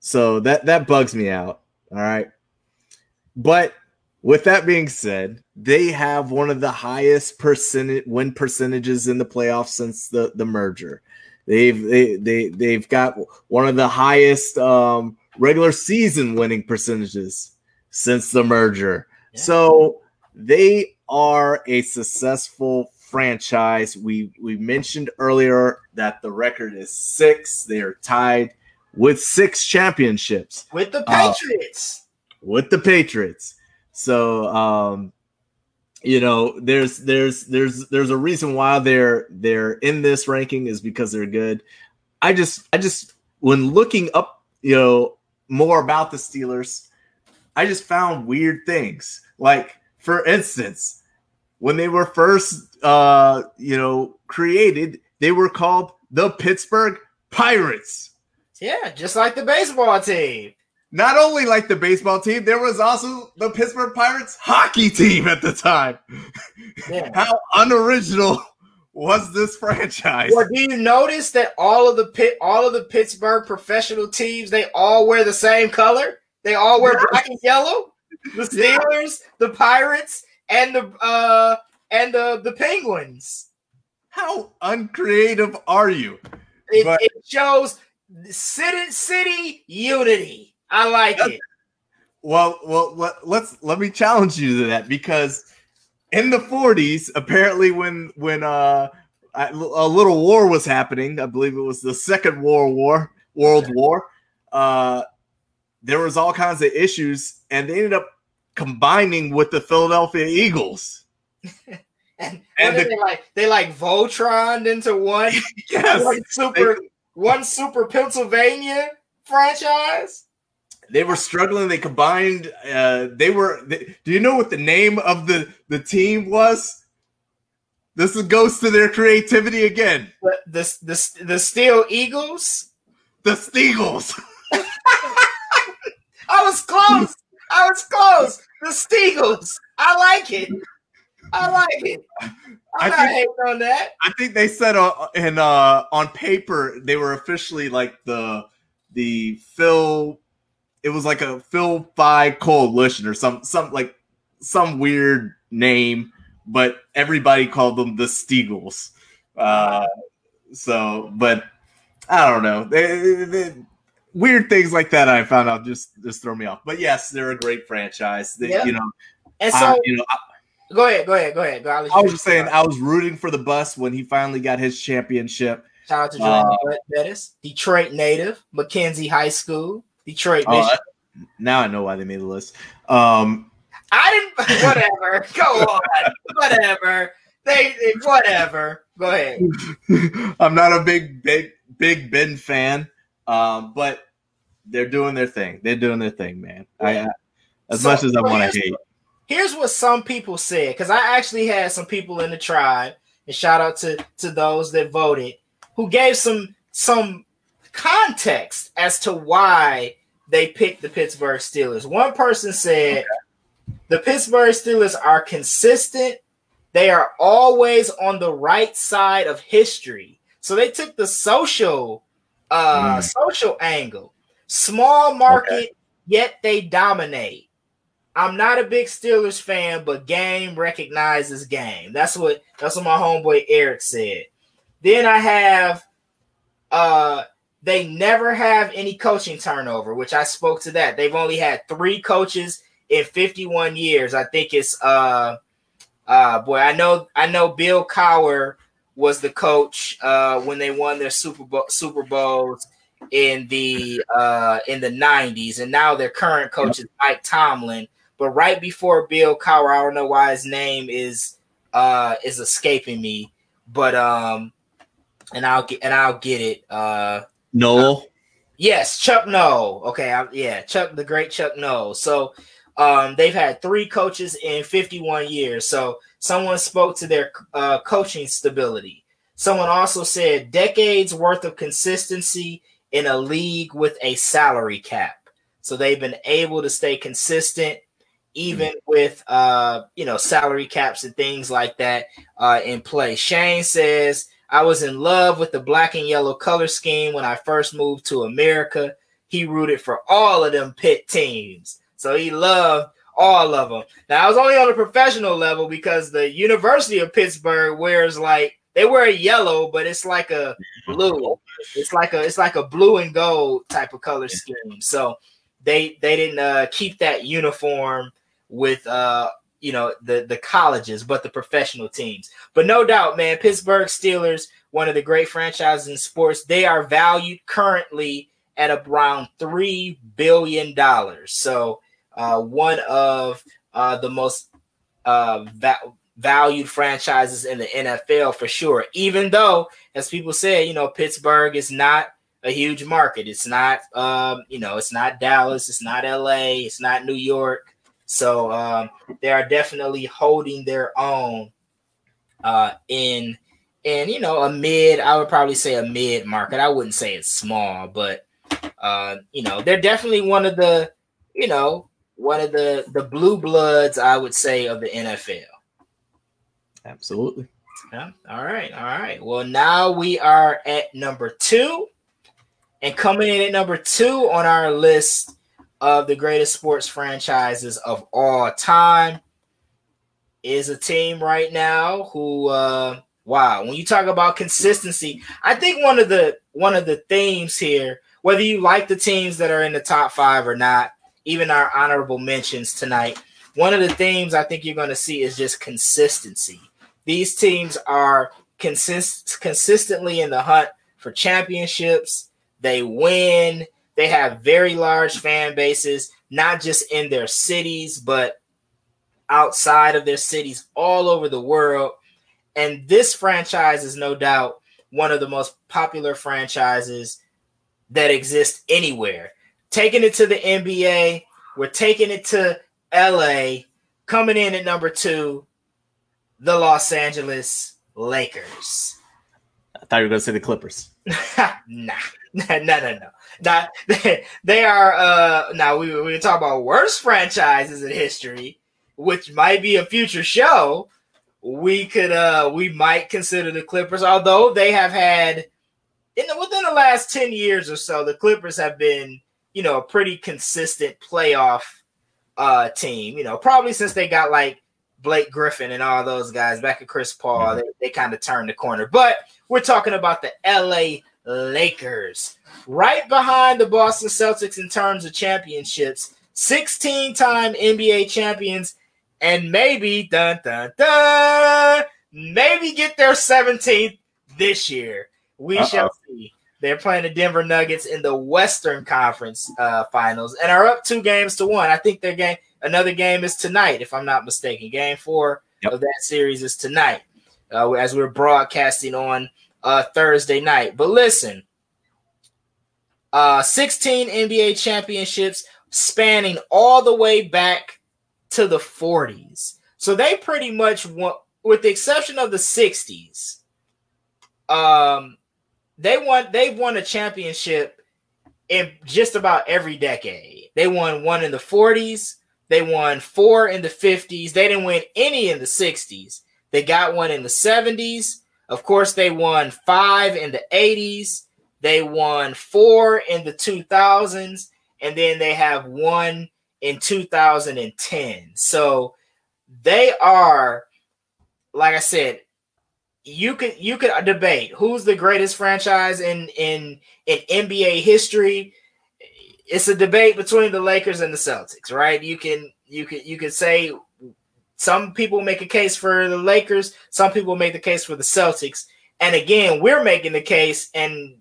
So that bugs me out, all right? But with that being said, they have one of the highest win percentages in the playoffs since the merger. They've got one of the highest regular season winning percentages since the merger. Yeah. So they are a successful franchise. We mentioned earlier that the record is 6. They are tied with 6 championships. With the Patriots. So, you know, there's a reason why they're in this ranking is because they're good. I just when looking up, you know, more about the Steelers, I just found weird things. Like, for instance, when they were first, created, they were called the Pittsburgh Pirates. Yeah, just like the baseball team. Not only like the baseball team, there was also the Pittsburgh Pirates hockey team at the time. Yeah. How unoriginal was this franchise? Well, do you notice that all of the Pittsburgh professional teams, they all wear the same color? They all wear black and yellow. The Steelers, the Pirates, and the Penguins. How uncreative are you? It shows city unity. I like it. Well, let me challenge you to that, because in the 40s, apparently, when a little war was happening, I believe it was the Second World War, World War. There was all kinds of issues, and they ended up combining with the Philadelphia Eagles. and they Voltroned into one, one super Pennsylvania franchise. They were struggling. They combined. Do you know what the name of the team was? This goes to their creativity again. The Steel Eagles. The Steagles. I was close. The Steagles. I like it. I'm not hating on that. I think they said on paper they were officially like the Phil. It was like a Phil Phi Coalition or some weird name, but everybody called them the Steagles. But I don't know. They weird things like that I found out just throw me off. But yes, they're a great franchise. Go ahead. I was just saying I was rooting for the bus when he finally got his championship. Shout out to Jerome Bettis, Detroit native, McKenzie High School, Detroit, Michigan. Now I know why they made the list. Whatever. Go on. Whatever. Whatever. Go ahead. I'm not a big Ben fan. But they're doing their thing. They're doing their thing, man. Much as I want to hate. Here's what some people said, because I actually had some people in the tribe, and shout out to those that voted, who gave some context as to why they picked the Pittsburgh Steelers. One person said, The Pittsburgh Steelers are consistent. They are always on the right side of history. So they took the social angle. Small market, yet they dominate. I'm not a big Steelers fan, but game recognizes game. That's what my homeboy Eric said. Then I have they never have any coaching turnover, which I spoke to that. They've only had 3 coaches in 51 years. I think it's I know Bill Cowher was the coach when they won their Super Bowls in the 90s, and now their current coach is Mike Tomlin. But right before Bill Cowher, I don't know why his name is escaping me, but and I'll get it. Noel. Yes, Chuck Noll. Okay, the great Chuck Noll. So they've had 3 coaches in 51 years. So someone spoke to their coaching stability. Someone also said decades worth of consistency in a league with a salary cap. So they've been able to stay consistent. Even with salary caps and things like that in play. Shane says, I was in love with the black and yellow color scheme when I first moved to America. He rooted for all of them Pitt teams. So he loved all of them. Now, I was only on a professional level because the University of Pittsburgh they wear yellow, but it's like a blue. It's like a blue and gold type of color scheme. So they didn't keep that uniform with the colleges, but the professional teams. But no doubt, man, Pittsburgh Steelers, one of the great franchises in sports. They are valued currently at around $3 billion. So one of the most valued franchises in the NFL for sure. Even though, as people say, Pittsburgh is not a huge market. It's not, it's not Dallas. It's not LA. It's not New York. So they are definitely holding their own a mid market. I wouldn't say it's small, but they're definitely one of the blue bloods, I would say, of the NFL. Absolutely. Yeah. All right. Well, now we are at number 2, and coming in at number 2 on our list of the greatest sports franchises of all time is a team right now who, when you talk about consistency, I think one of the themes here, whether you like the teams that are in the top 5 or not, even our honorable mentions tonight, one of the themes I think you're going to see is just consistency. These teams are consistently in the hunt for championships. They win. They have very large fan bases, not just in their cities, but outside of their cities, all over the world. And this franchise is no doubt one of the most popular franchises that exist anywhere. Taking it to the NBA, we're taking it to LA, coming in at number 2, the Los Angeles Lakers. I thought you were going to say the Clippers. Nah. Not, they are now we were talking about worst franchises in history, which might be a future show. We could we might consider the Clippers, although they have had within the last 10 years or so, the Clippers have been, a pretty consistent playoff team, probably since they got like Blake Griffin and all those guys back at Chris Paul, they kind of turned the corner. But we're talking about the LA Lakers, right behind the Boston Celtics in terms of championships, 16-time NBA champions, and maybe, maybe get their 17th this year. We shall see. They're playing the Denver Nuggets in the Western Conference Finals and are up 2-1. I think their game, another game is tonight, if I'm not mistaken. Game 4 of that series is tonight as we're broadcasting on Thursday night. But listen, 16 NBA championships spanning all the way back to the 40s. So they pretty much, with the exception of the 60s, they've won a championship in just about every decade. They won one in the 40s. They won 4 in the 50s. They didn't win any in the 60s. They got one in the 70s. Of course, they won 5 in the 80s. They won 4 in the 2000s. And then they have 1 in 2010. So they are, like I said, you could debate who's the greatest franchise in NBA history. It's a debate between the Lakers and the Celtics, right? You can say some people make a case for the Lakers, some people make the case for the Celtics, and again, we're making the case, and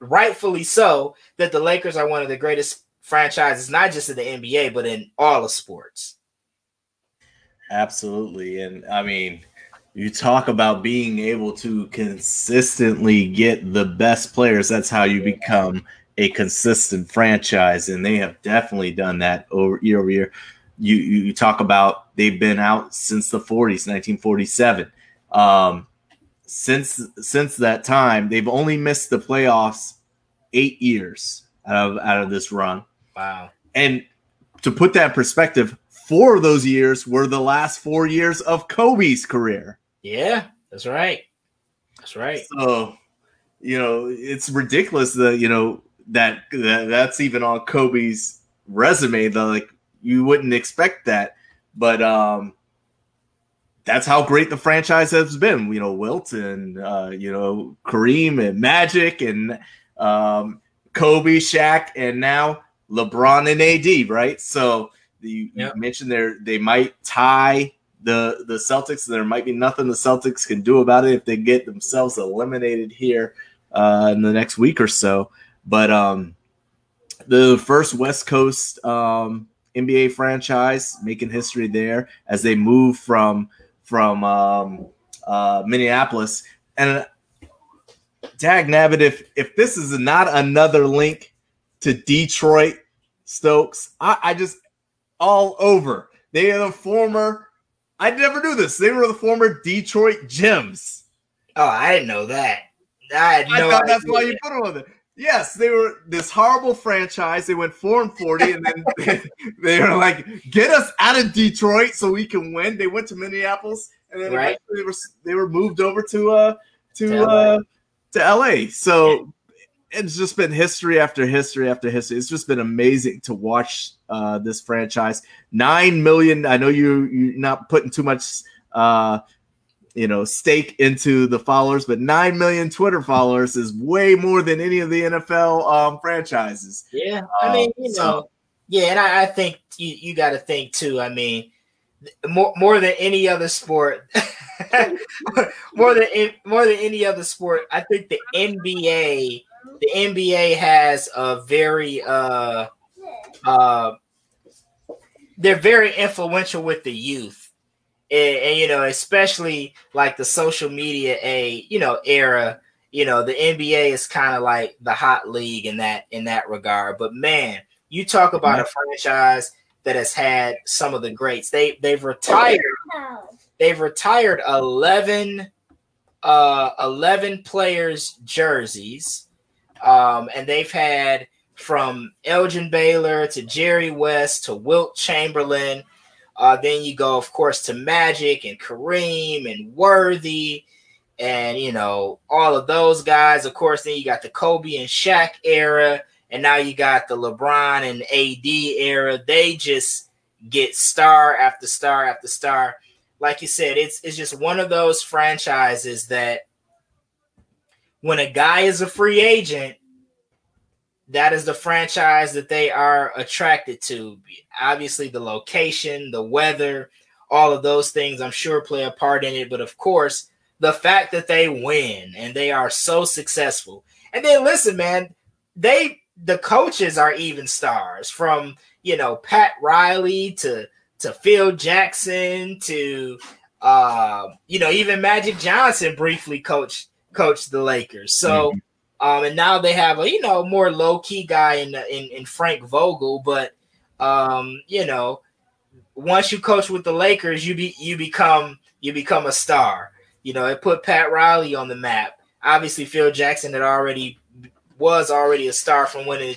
rightfully so, that the Lakers are one of the greatest franchises, not just in the NBA, but in all of sports. Absolutely, and I mean, you talk about being able to consistently get the best players. That's how you become a consistent franchise, and they have definitely done that year over year. You talk about they've been out since the 40s, 1947. Since that time, they've only missed the playoffs 8 years out of this run. Wow. And to put that in perspective, 4 of those years were the last 4 years of Kobe's career. Yeah, that's right. That's right. So, it's ridiculous that, that's even on Kobe's resume. You wouldn't expect that, but that's how great the franchise has been. Wilt and, Kareem and Magic and Kobe, Shaq, and now LeBron and AD, right? So you mentioned they might tie the Celtics. There might be nothing the Celtics can do about it if they get themselves eliminated here in the next week or so. But the first West Coast NBA franchise making history there as they move from Minneapolis. And dag nabbit, if this is not another link to Detroit, Stokes, I just all over. They are the former. I never knew this. They were the former Detroit Gems. Oh, I didn't know that. I thought that's why you put them on there. Yes, they were this horrible franchise. They went 4-40, and then they were like, "Get us out of Detroit so we can win." They went to Minneapolis, and then they were moved over to LA. So it's just been history after history after history. It's just been amazing to watch this franchise. 9 million. I know you're not putting too much stake into the followers, but 9 million Twitter followers is way more than any of the NFL franchises. Yeah. I mean, and I think you got to think too. I mean, more than any other sport, more than any other sport, I think the NBA the NBA has a very they're very influential with the youth. And you know, especially like the social media era, you know, the NBA is kind of like the hot league in that regard. But man, you talk about a franchise that has had some of the greats. They've retired 11 players' jerseys, and they've had from Elgin Baylor to Jerry West to Wilt Chamberlain. Then you go, of course, to Magic and Kareem and Worthy and, you know, all of those guys. Of course, then you got the Kobe and Shaq era, and now you got the LeBron and AD era. They just get star after star after star. Like you said, it's just one of those franchises that when a guy is a free agent, that is the franchise that they are attracted to. Obviously, the location, the weather, all of those things, I'm sure, play a part in it. But, of course, the fact that they win and they are so successful. And then, listen, man, the coaches are even stars, from, you know, Pat Riley to Phil Jackson to, you know, even Magic Johnson briefly coached the Lakers. So, mm-hmm. And now they have a, you know, more low-key guy in Frank Vogel, but you know, once you coach with the Lakers, you become a star. You know, it put Pat Riley on the map. Obviously, Phil Jackson was already a star from winning the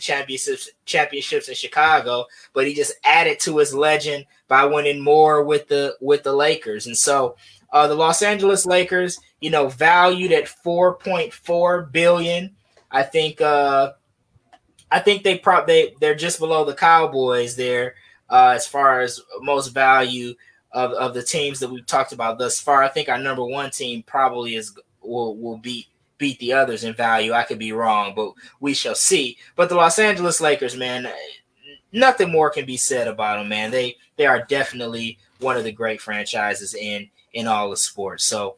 championships in Chicago, but he just added to his legend by winning more with the Lakers, and so. The Los Angeles Lakers, you know, valued at $4.4 billion. I think they're just below the Cowboys there as far as most value of the teams that we've talked about thus far. I think our number one team probably will beat the others in value. I could be wrong, but we shall see. But the Los Angeles Lakers, man, nothing more can be said about them, man. They are definitely one of the great franchises in all of sports. So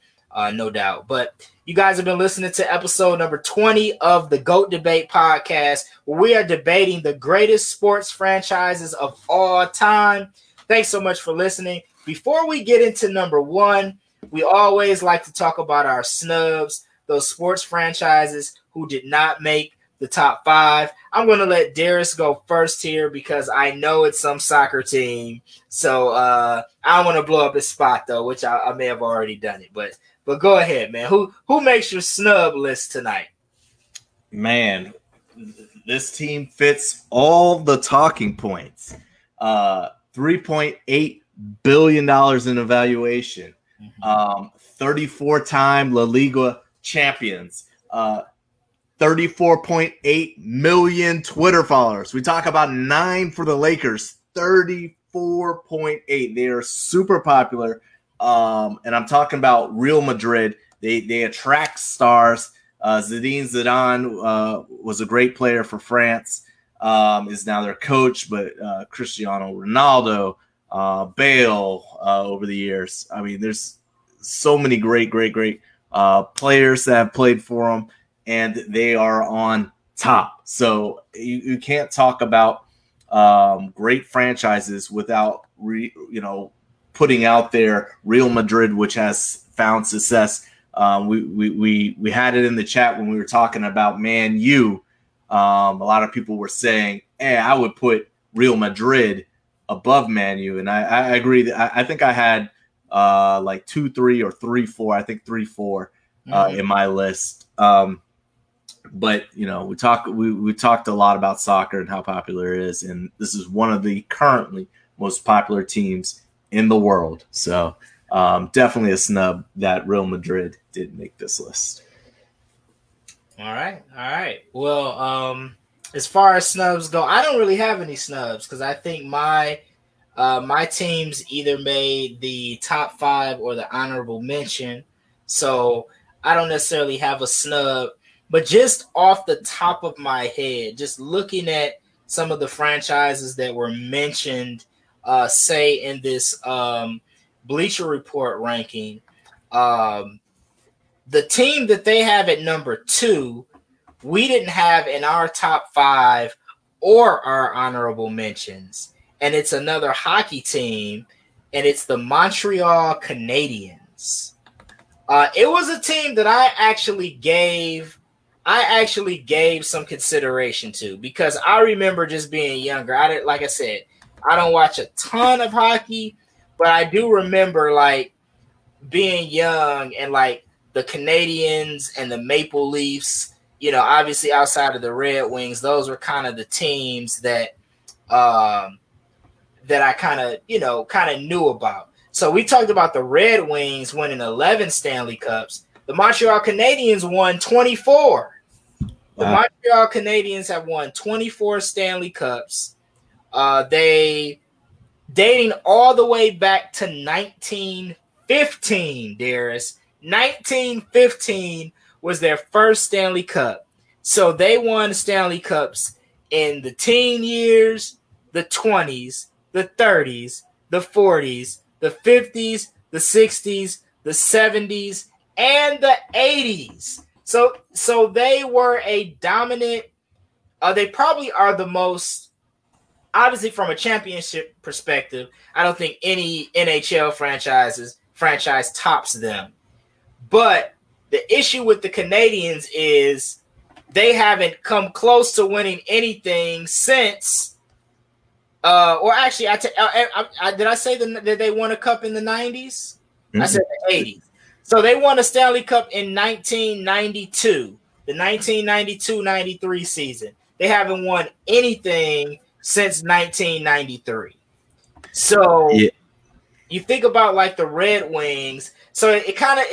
no doubt. But you guys have been listening to episode number 20 of the GOAT Debate Podcast, where we are debating the greatest sports franchises of all time. Thanks so much for listening. Before we get into number one, we always like to talk about our snubs, those sports franchises who did not make the top five. I'm going to let Darius go first here because I know it's some soccer team. So I don't want to blow up his spot, though, which I may have already done it. But go ahead, man. Who makes your snub list tonight? Man, this team fits all the talking points. $3.8 billion in evaluation. 34-time La Liga champions. 34.8 million Twitter followers. We talk about 9 for the Lakers, 34.8. They are super popular. And I'm talking about Real Madrid. They attract stars. Zinedine Zidane was a great player for France, is now their coach, but Cristiano Ronaldo, Bale over the years. I mean, there's so many great players that have played for them. And they are on top. So you can't talk about great franchises without, putting out there Real Madrid, which has found success. We had it in the chat when we were talking about Man U. A lot of people were saying, hey, I would put Real Madrid above Man U. And I agree. I think I had 2-3 or 3-4. I think 3-4 in my list. But you know, we talked a lot about soccer and how popular it is, and this is one of the currently most popular teams in the world. So definitely a snub that Real Madrid did make this list. All right. Well, as far as snubs go, I don't really have any snubs because I think my teams either made the top 5 or the honorable mention. So I don't necessarily have a snub. But just off the top of my head, just looking at some of the franchises that were mentioned, say in this Bleacher Report ranking, the team that they have at number 2 we didn't have in our top five or our honorable mentions, and it's another hockey team, and it's the Montreal Canadiens. It was a team that I actually gave some consideration to, because I remember just being younger. I didn't, like I said, I don't watch a ton of hockey, but I do remember like being young and like the Canadiens and the Maple Leafs, you know, obviously outside of the Red Wings, those were kind of the teams that that I kind of knew about. So we talked about the Red Wings winning 11 Stanley Cups. The Montreal Canadiens won 24. Wow. The Montreal Canadiens have won 24 Stanley Cups. They dating all the way back to 1915, dearest. 1915 was their first Stanley Cup. So they won Stanley Cups in the teen years, the 20s, the 30s, the 40s, the 50s, the 60s, the 70s, and the 80s. So they were a dominant, they probably are the most, obviously from a championship perspective, I don't think any NHL franchise tops them. But the issue with the Canadiens is they haven't come close to winning anything since did I say that they won a cup in the 90s? Mm-hmm. I said the 80s. So they won a Stanley Cup in 1992, the 1992-93 season. They haven't won anything since 1993. So you think about like the Red Wings. So it kind of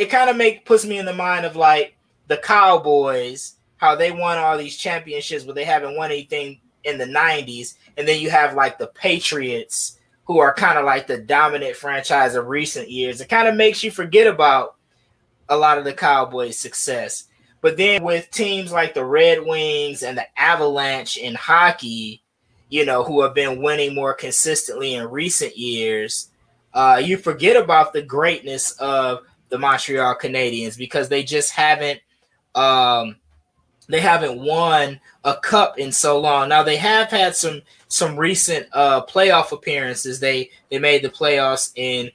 puts me in the mind of like the Cowboys, how they won all these championships, but they haven't won anything in the 90s. And then you have like the Patriots, who are kind of like the dominant franchise of recent years. It kind of makes you forget about a lot of the Cowboys' success. But then with teams like the Red Wings and the Avalanche in hockey, you know, who have been winning more consistently in recent years, you forget about the greatness of the Montreal Canadiens, because they just haven't won a cup in so long. Now they have had some recent playoff appearances. They made the playoffs in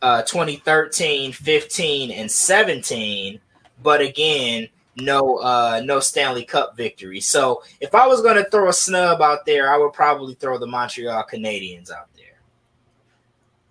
2013, 15, and 17, but again, no Stanley Cup victory. So if I was going to throw a snub out there, I would probably throw the Montreal Canadiens out there.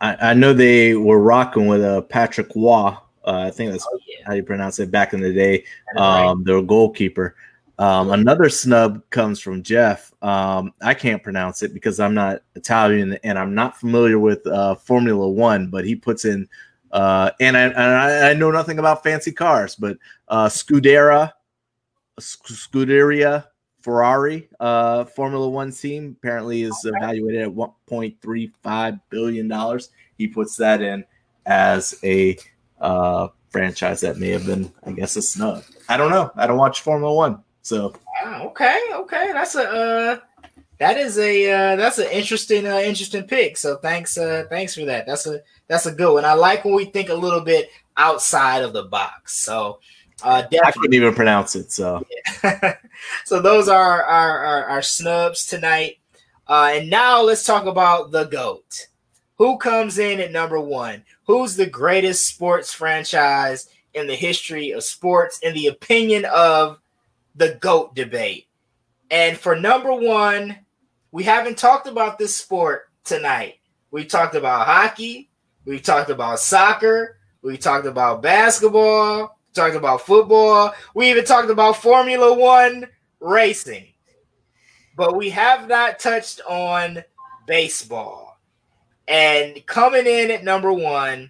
I know they were rocking with Patrick Roy. I think that's how you pronounce it, back in the day, their goalkeeper. Another snub comes from Jeff. I can't pronounce it because I'm not Italian and I'm not familiar with Formula One, but he puts in and I know nothing about fancy cars, but Scuderia Ferrari Formula One team apparently is evaluated at $1.35 billion. He puts that in as a franchise that may have been, I guess, a snub. I don't know. I don't watch Formula One, so. Okay. That's an interesting pick. So thanks for that. That's a good one. I like when we think a little bit outside of the box. So definitely. I couldn't even pronounce it. So yeah. So those are our snubs tonight. And now let's talk about the GOAT. Who comes in at number one? Who's the greatest sports franchise in the history of sports, in the opinion of the GOAT debate? And for number one, we haven't talked about this sport tonight. We've talked about hockey. We've talked about soccer. We've talked about basketball. We've talked about football. We even talked about Formula One racing. But we have not touched on baseball. And coming in at number one,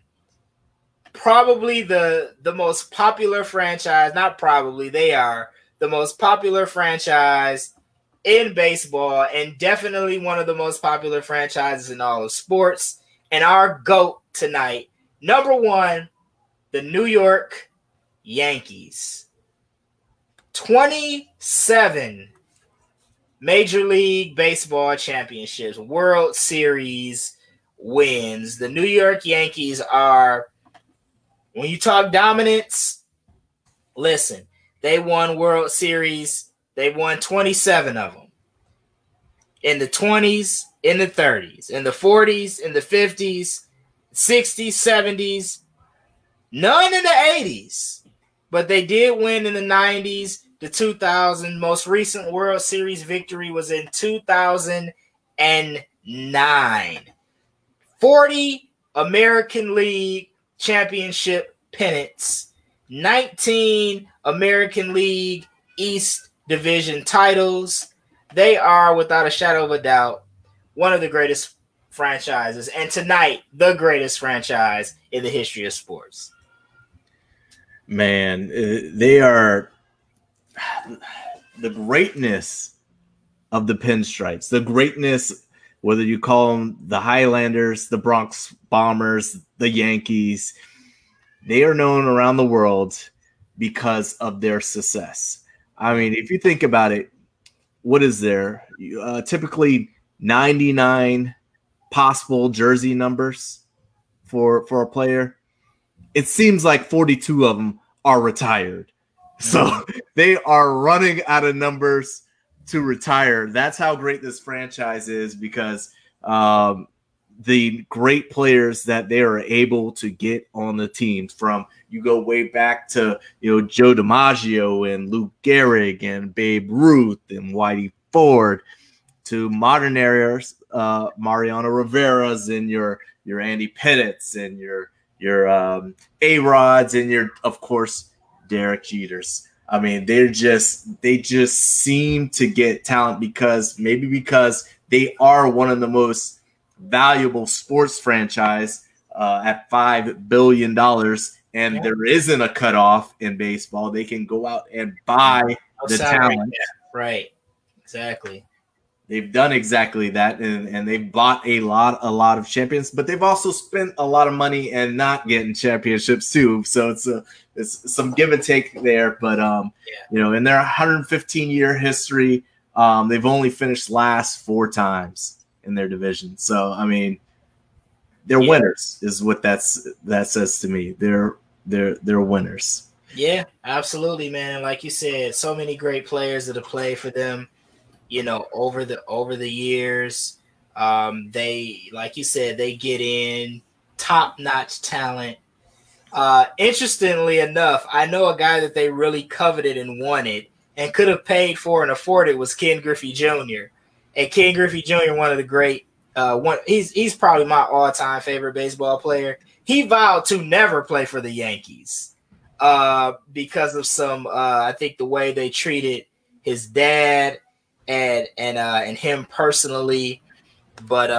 probably the most popular franchise, not probably, they are the most popular franchise in baseball, and definitely one of the most popular franchises in all of sports. And our GOAT tonight, number one, the New York Yankees. 27 Major League Baseball championships, World Series wins. The New York Yankees are, when you talk dominance, listen, they won World Series They won 27 of them. In the 20s, in the 30s, in the 40s, in the 50s, 60s, 70s, none in the 80s. But they did win in the 90s, the 2000. Most recent World Series victory was in 2009. 40 American League championship pennants, 19 American League East Division titles. They are, without a shadow of a doubt, one of the greatest franchises, and tonight, the greatest franchise in the history of sports. Man, they are the greatness of the pinstripes, the greatness, whether you call them the Highlanders, the Bronx Bombers, the Yankees. They are known around the world because of their success. I mean, if you think about it, what is there? Typically 99 possible jersey numbers for a player. It seems like 42 of them are retired. So they are running out of numbers to retire. That's how great this franchise is, because the great players that they are able to get on the teams, from you go way back to, you know, Joe DiMaggio and Lou Gehrig and Babe Ruth and Whitey Ford, to modern eras, Mariano Rivera's and your Andy Pettit's and your A-Rods and your, of course, Derek Jeters. I mean, they just seem to get talent because they are one of the most valuable sports franchise at $5 billion, and there isn't a cutoff in baseball. They can go out and buy the talent. Right. Exactly. They've done exactly that, and they've bought a lot of champions, but they've also spent a lot of money and not getting championships too. So it's some give and take there. But in their 115-year history, they've only finished last four times in their division. So I mean, they're winners, is what that says to me. They're winners. Yeah, absolutely, man. Like you said, so many great players that have played for them. Over the years, they, like you said, they get in top-notch talent. Interestingly enough, I know a guy that they really coveted and wanted and could have paid for and afforded was Ken Griffey Jr. And Ken Griffey Jr., one of the great, he's probably my all-time favorite baseball player. He vowed to never play for the Yankees because of some, I think, the way they treated his dad and him personally, but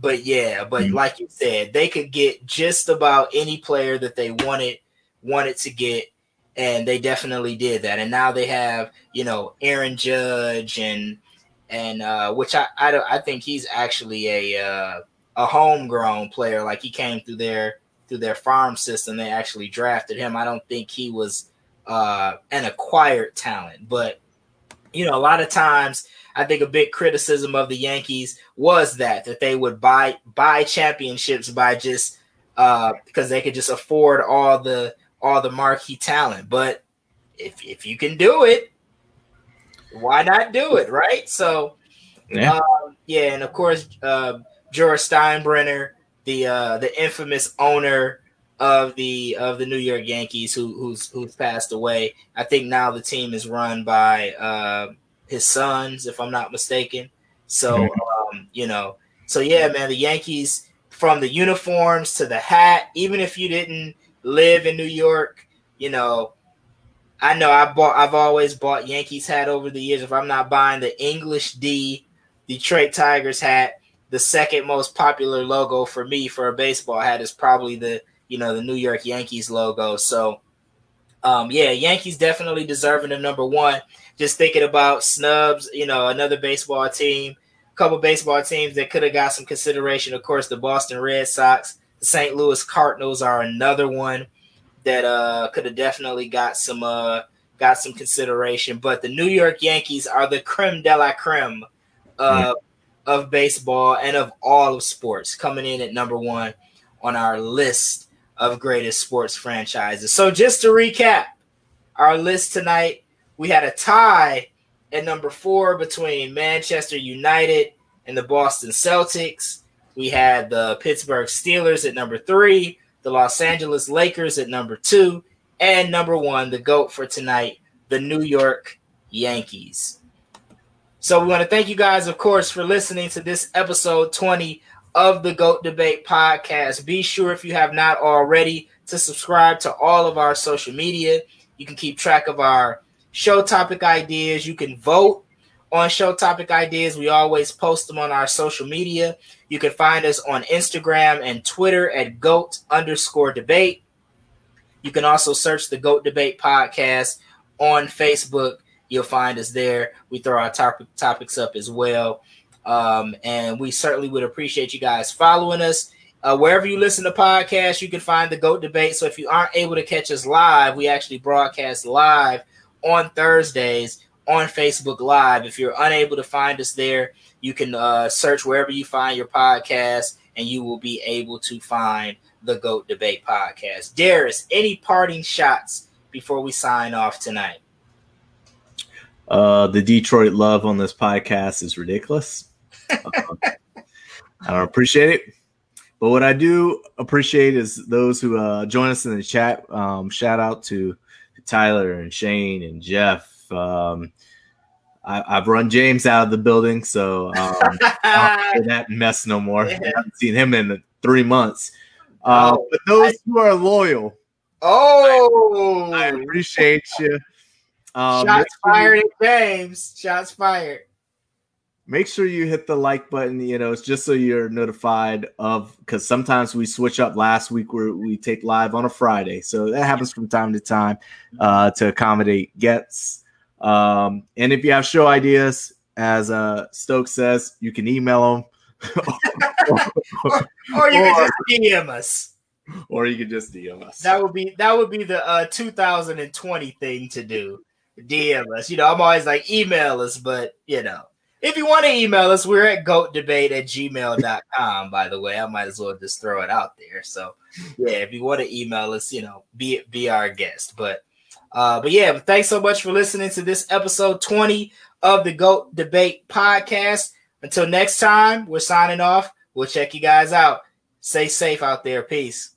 like you said, they could get just about any player that they wanted to get, and they definitely did that. And now they have Aaron Judge and which I think he's actually a homegrown player. Like, he came through their farm system. They actually drafted him. I don't think he was an acquired talent, but. A lot of times, I think a big criticism of the Yankees was that they would buy championships by just because they could just afford all the marquee talent. But if you can do it, why not do it, right? So, and of course, George Steinbrenner, the infamous owner of the New York Yankees, who's passed away. I think now the team is run by his sons, if I'm not mistaken. So man, the Yankees, from the uniforms to the hat, even if you didn't live in New York, I know I've always bought Yankees hat over the years. If I'm not buying the English D Detroit Tigers hat, the second most popular logo for me for a baseball hat is probably the New York Yankees logo. So, Yankees definitely deserving of number one. Just thinking about snubs, another baseball team, a couple baseball teams that could have got some consideration. Of course, the Boston Red Sox, the St. Louis Cardinals are another one that could have definitely got some consideration. But the New York Yankees are the creme de la creme of baseball and of all of sports, coming in at number one on our list of greatest sports franchises. So just to recap our list tonight, we had a tie At number four, between Manchester United and the Boston Celtics, we had the Pittsburgh Steelers at number 3, the Los Angeles Lakers at number 2, and number 1, the GOAT for tonight, the New York Yankees. So we want to thank you guys, of course, for listening to this episode 20 of the GOAT Debate Podcast. Be sure, if you have not already, to subscribe to all of our social media. You can keep track of our show topic ideas. You can vote on show topic ideas. We always post them on our social media. You can find us on Instagram and Twitter at GOAT_debate. You can also search the GOAT Debate Podcast on Facebook. You'll find us there. We throw our topics up as well. And we certainly would appreciate you guys following us. Wherever you listen to podcasts, you can find the GOAT Debate. So if you aren't able to catch us live, we actually broadcast live on Thursdays on Facebook Live. If you're unable to find us there, you can search wherever you find your podcast, and you will be able to find the GOAT Debate Podcast. Darius, any parting shots before we sign off tonight? The Detroit love on this podcast is ridiculous. I don't appreciate it. But what I do appreciate is those who join us in the chat. Shout out to Tyler and Shane and Jeff. I've run James out of the building, so I'll hear that mess no more. Yeah. I haven't seen him in 3 months. But those who are loyal, I appreciate you. Shots fired at James. Shots fired. Make sure you hit the like button, it's just so you're notified of, because sometimes we switch up. Last week we take live on a Friday. So that happens from time to time to accommodate guests. And if you have show ideas, as Stokes says, you can email them. or you can just DM us. Or you can just DM us. That would be the 2020 thing to do. DM us. I'm always like, email us, but if you want to email us, we're at goatdebate@gmail.com, by the way. I might as well just throw it out there. So, yeah, if you want to email us, be our guest. But thanks so much for listening to this episode 20 of the GOAT Debate Podcast. Until next time, we're signing off. We'll check you guys out. Stay safe out there. Peace.